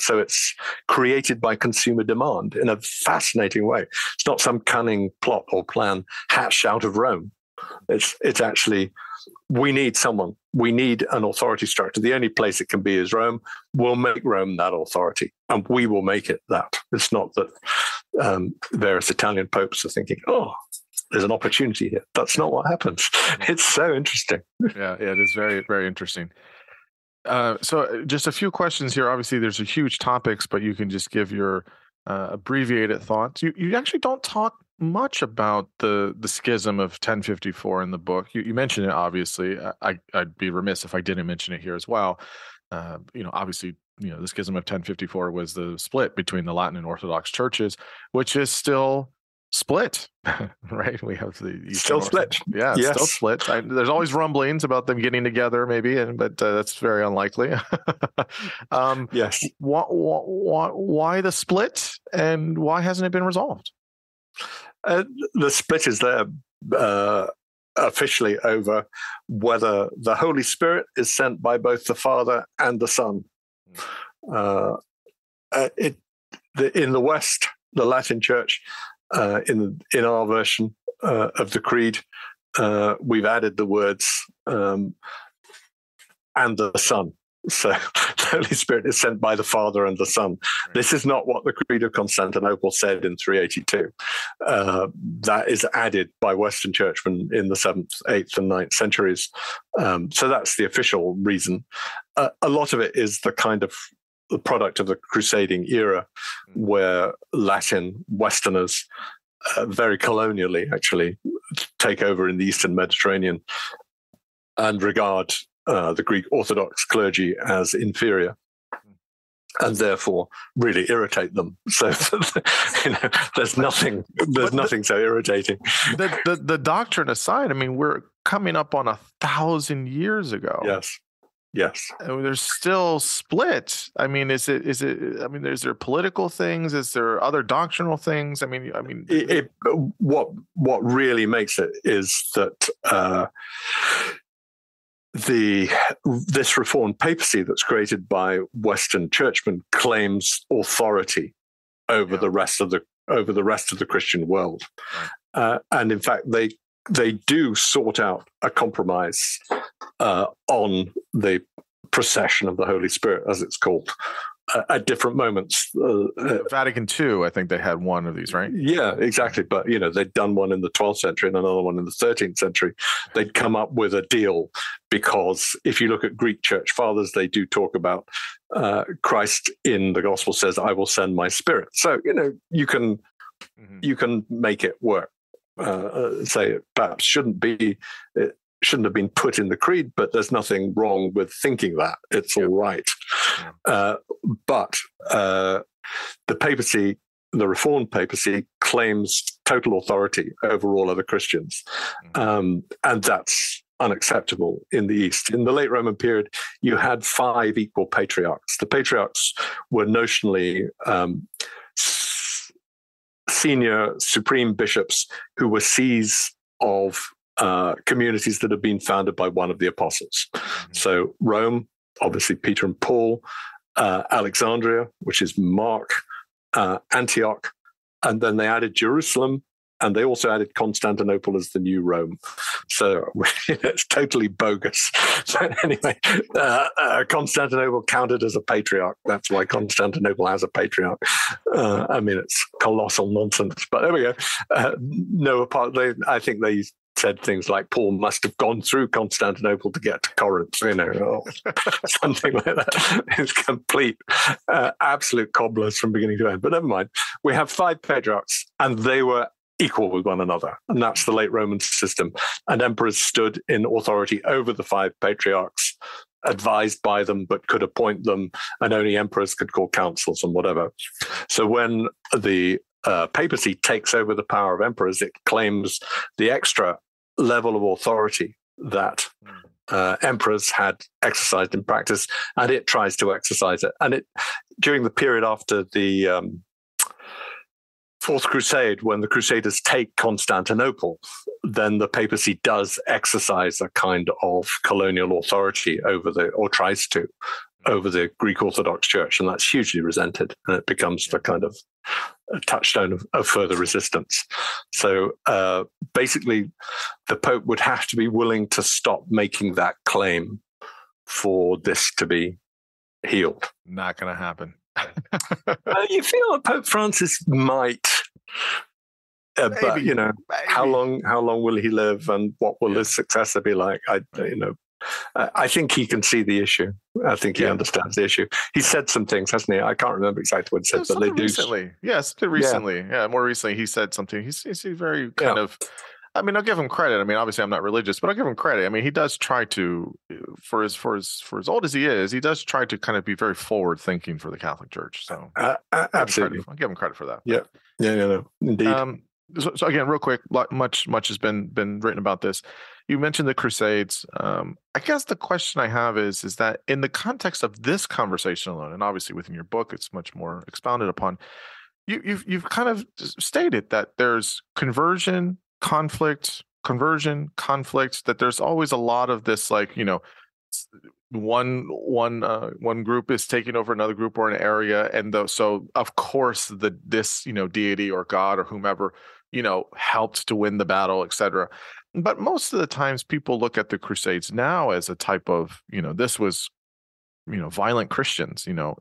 So it's created by consumer demand in a fascinating way. It's not some cunning plot or plan hatched out of Rome. It's actually, we need someone. We need an authority structure. The only place it can be is Rome. We'll make Rome that authority, and we will make it that. It's not that various Italian popes are thinking, oh, there's an opportunity here. That's not what happens. It's so interesting. Yeah, it is very, very interesting. So just a few questions here. Obviously, there's a huge topics, but you can just give your abbreviated thoughts. You actually don't talk much about the schism of 1054 in the book. You mentioned it, obviously. I'd be remiss if I didn't mention it here as well. Obviously, the schism of 1054 was the split between the Latin and Orthodox churches, which is still split, right? We have the Eastern still Orthodox. Split. Yeah, yes. Still split. There's always rumblings about them getting together, maybe, but that's very unlikely. Yes. Why the split, and why hasn't it been resolved? The split is there officially over whether the Holy Spirit is sent by both the Father and the Son. In the West, the Latin Church, in our version of the Creed, we've added the words and the Son. So the Holy Spirit is sent by the Father and the Son. Right. This is not what the Creed of Constantinople said in 382. That is added by Western churchmen in the 7th, 8th, and 9th centuries. So that's the official reason. A lot of it is the kind of the product of the crusading era, where Latin Westerners, very colonially actually, take over in the Eastern Mediterranean and regard the Greek Orthodox clergy as inferior, and therefore really irritate them. So there's nothing so irritating. The doctrine aside, I mean, we're coming up on 1,000 years ago. Yes. And there's still split. I mean, is there political things? Is there other doctrinal things? I mean, what really makes it is that, this reformed papacy that's created by Western churchmen claims authority over the rest of the Christian world, right. And in fact, they do sort out a compromise on the procession of the Holy Spirit, as it's called, at different moments. Vatican II, I think they had one of these, right? Yeah, exactly. But, they'd done one in the 12th century and another one in the 13th century. They'd come up with a deal, because if you look at Greek church fathers, they do talk about Christ in the gospel says, I will send my spirit. So, you can make it work. Say it perhaps shouldn't have been put in the creed, but there's nothing wrong with thinking that. It's all right. But the papacy, the Reformed papacy, claims total authority over all other Christians. And that's unacceptable in the East. In the late Roman period, you had 5 equal patriarchs. The patriarchs were notionally senior supreme bishops who were sees of communities that have been founded by one of the apostles. So Rome, obviously Peter and Paul, Alexandria, which is Mark, Antioch, and then they added Jerusalem, and they also added Constantinople as the new Rome. So it's totally bogus. So anyway, Constantinople counted as a patriarch. That's why Constantinople has a patriarch. It's colossal nonsense, but there we go. I think they said things like Paul must have gone through Constantinople to get to Corinth, something like that. It's complete, absolute cobblers from beginning to end. But never mind. We have 5 patriarchs, and they were equal with one another. And that's the late Roman system. And emperors stood in authority over the 5 patriarchs, advised by them, but could appoint them, and only emperors could call councils and whatever. So when the papacy takes over the power of emperors, it claims the extra level of authority that emperors had exercised in practice, and it tries to exercise it. And during the period after the Fourth Crusade, when the Crusaders take Constantinople, then the papacy does exercise a kind of colonial authority over the, or tries to, over the Greek Orthodox Church, and that's hugely resented, and it becomes the kind of touchstone of further resistance. So basically, the Pope would have to be willing to stop making that claim for this to be healed. Not going to happen. You feel that Pope Francis might, but you know, maybe. How long will he live, and what will his successor be like? I think he can see the issue. I think he understands the issue. He said some things, hasn't he? I can't remember exactly what he said, but they do. More recently, he said something. He's very kind of. I mean, I'll give him credit. I mean, obviously, I'm not religious, but I'll give him credit. I mean, he does try to, for as old as he is, he does try to kind of be very forward thinking for the Catholic Church. So, absolutely, I'll give him credit for that. Yeah, indeed. So again, real quick, much has been written about this. You mentioned the Crusades. I guess the question I have is that in the context of this conversation alone, and obviously within your book, it's much more expounded upon. You've kind of stated that there's conversion, conflict, that there's always a lot of this, like, you know, one group is taking over another group or an area, and so of course this deity or god or whomever, you know, helped to win the battle, etc. But most of the times people look at the Crusades now as a type of, you know, this was, you know, violent Christians, you know,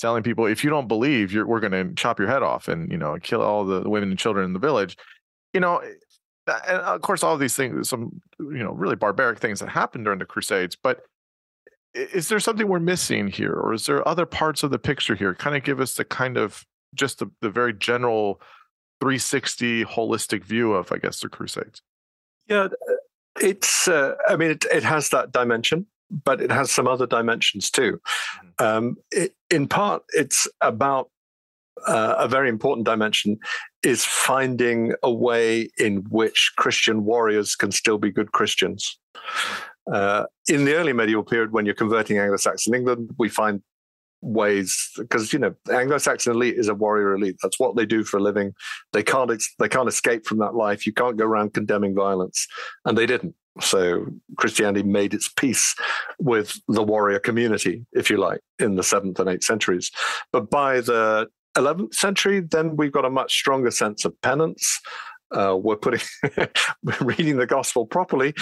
telling people, if you don't believe, we're going to chop your head off and, you know, kill all the women and children in the village. You know, and of course, all of these things, some, you know, really barbaric things that happened during the Crusades. But is there something we're missing here, or is there other parts of the picture here? Kind of give us the kind of just the very general 360 holistic view of, I guess, the Crusades. Yeah, it's. I mean, it has that dimension, but it has some other dimensions too. In part, it's about. A very important dimension is finding a way in which Christian warriors can still be good Christians. In the early medieval period, when you're converting Anglo-Saxon England, we find ways, because, you know, the Anglo-Saxon elite is a warrior elite. That's what they do for a living. They can't escape from that life. You can't go around condemning violence, and they didn't. So Christianity made its peace with the warrior community, if you like, in the 7th and 8th centuries. But by the 11th century, then we've got a much stronger sense of penance. We're reading the gospel properly,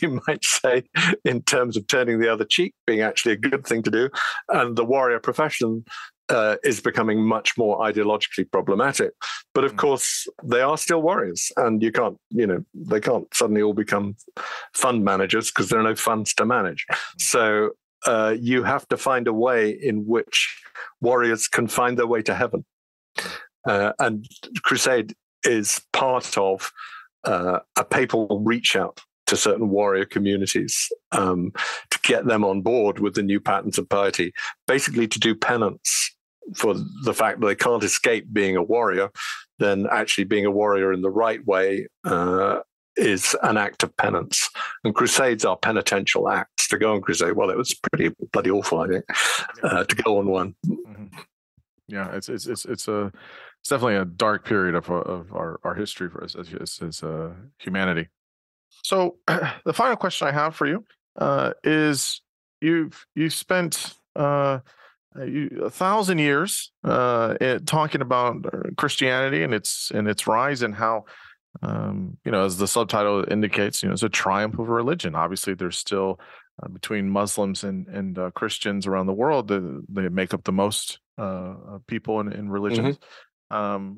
you might say, in terms of turning the other cheek being actually a good thing to do. And the warrior profession is becoming much more ideologically problematic. But of course, they are still warriors, and you can't, you know, they can't suddenly all become fund managers because there are no funds to manage. So you have to find a way in which warriors can find their way to heaven. And crusade is part of a papal reach out to certain warrior communities to get them on board with the new patterns of piety, basically to do penance for the fact that they can't escape being a warrior. Then actually being a warrior in the right way is an act of penance, and crusades are penitential acts. To go on crusade, well, it was pretty bloody awful, I think, to go on one. Yeah, it's definitely a dark period of our history for us as humanity. So, the final question I have for you is: you've spent 1,000 years talking about Christianity and its rise and how. You know, as the subtitle indicates, you know, it's a triumph of a religion. Obviously, there's still between Muslims and Christians around the world, they make up the most people in religions. Mm-hmm.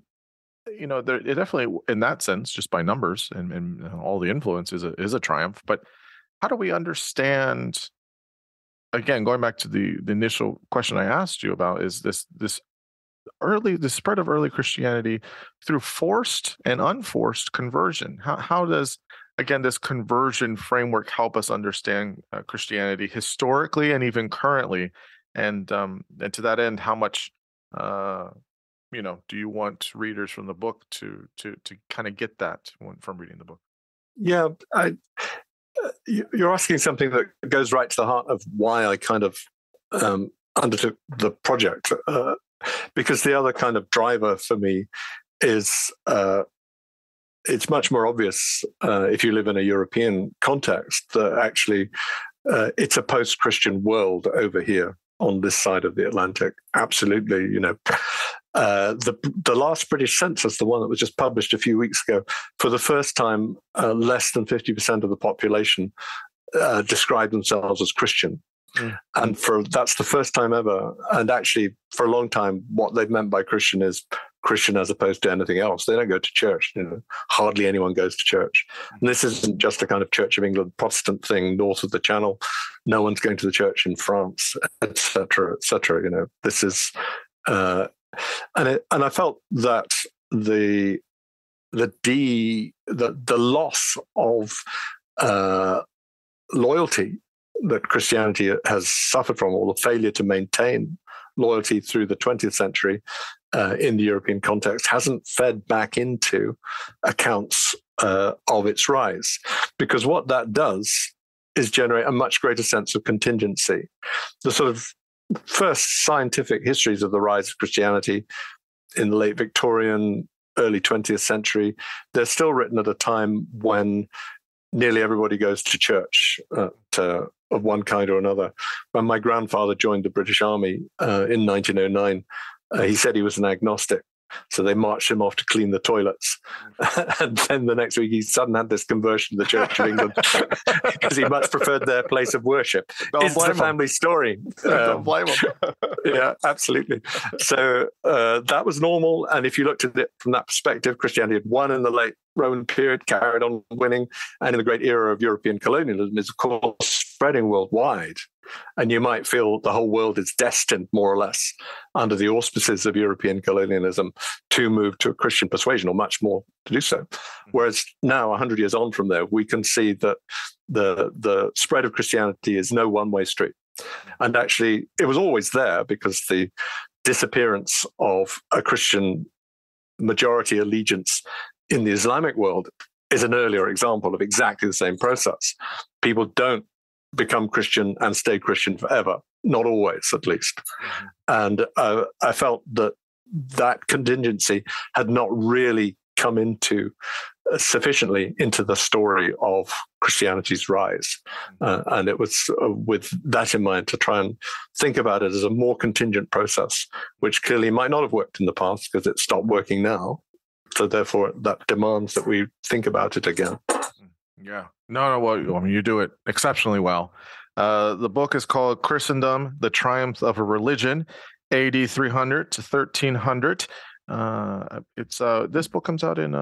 You know, it definitely, in that sense, just by numbers and all the influence, is a triumph. But how do we understand? Again, going back to the initial question I asked you about, is this. The spread of early Christianity through forced and unforced conversion. How does, again, this conversion framework help us understand Christianity historically and even currently? And to that end, how much, you know, do you want readers from the book to kind of get that from reading the book? Yeah, you're asking something that goes right to the heart of why I kind of undertook the project. Because the other kind of driver for me is it's much more obvious if you live in a European context that actually it's a post-Christian world over here on this side of the Atlantic. Absolutely, you know. The last British census, the one that was just published a few weeks ago, for the first time, less than 50% of the population described themselves as Christian. Mm. And that's the first time ever. And actually, for a long time, what they've meant by Christian is Christian as opposed to anything else. They don't go to church. You know, hardly anyone goes to church. And this isn't just a kind of Church of England Protestant thing north of the Channel. No one's going to the church in France, etc., etc. You know, this is. And I felt that the loss of loyalty that Christianity has suffered from, or the failure to maintain loyalty through the 20th century in the European context, hasn't fed back into accounts of its rise, because what that does is generate a much greater sense of contingency. The sort of first scientific histories of the rise of Christianity in the late Victorian, early 20th century, they're still written at a time when nearly everybody goes to church of one kind or another. When my grandfather joined the British Army in 1909, he said he was an agnostic. So they marched him off to clean the toilets. And then the next week, he suddenly had this conversion to the Church of England because he much preferred their place of worship. It's a family story. Don't blame him. Yeah, absolutely. So that was normal. And if you looked at it from that perspective, Christianity had won in the late Roman period, carried on winning. And in the great era of European colonialism is, of course, spreading worldwide. And you might feel the whole world is destined, more or less, under the auspices of European colonialism, to move to a Christian persuasion, or much more to do so. Whereas now, 100 years on from there, we can see that the spread of Christianity is no one-way street. And actually, it was always there, because the disappearance of a Christian majority allegiance in the Islamic world is an earlier example of exactly the same process. People don't become Christian and stay Christian forever, not always, at least. And I felt that that contingency had not really come into sufficiently into the story of Christianity's rise. And it was with that in mind to try and think about it as a more contingent process, which clearly might not have worked in the past because it stopped working now. So therefore, that demands that we think about it again. Yeah. No, well, I mean, you do it exceptionally well. The book is called Christendom: The Triumph of a Religion, A.D. 300-1300. This book comes out in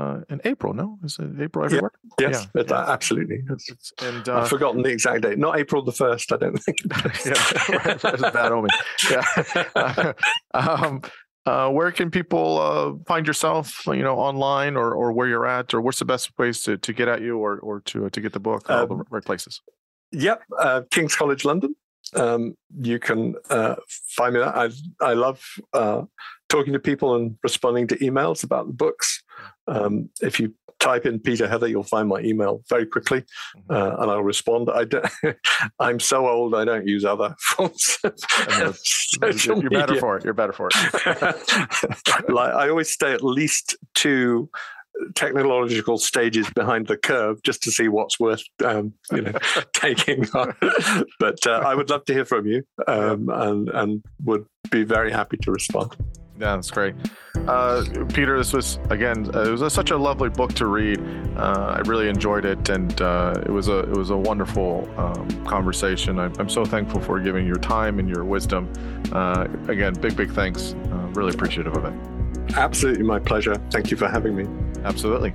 April. No, is it April everywhere? Yeah. Yes, yeah. Absolutely. Yes. And I've forgotten the exact date. Not April 1st, I don't think. Yeah, right, that's a bad omen. Yeah. Where can people find yourself, you know, online or where you're at, or what's the best place to get at you or to get the book, all the right places? Yep. King's College London. You can find me. I love talking to people and responding to emails about the books. If you type in Peter Heather, you'll find my email very quickly, and I'll respond. I'm so old, I don't use other forms. You're better for it. I always stay at least two technological stages behind the curve just to see what's worth taking on. But I would love to hear from you, and would be very happy to respond. Yeah, that's great. Peter, this was, again, it was such a lovely book to read. I really enjoyed it, and it was a wonderful conversation. I'm so thankful for giving your time and your wisdom. Again, big thanks. Really appreciative of it. Absolutely, my pleasure. Thank you for having me. Absolutely.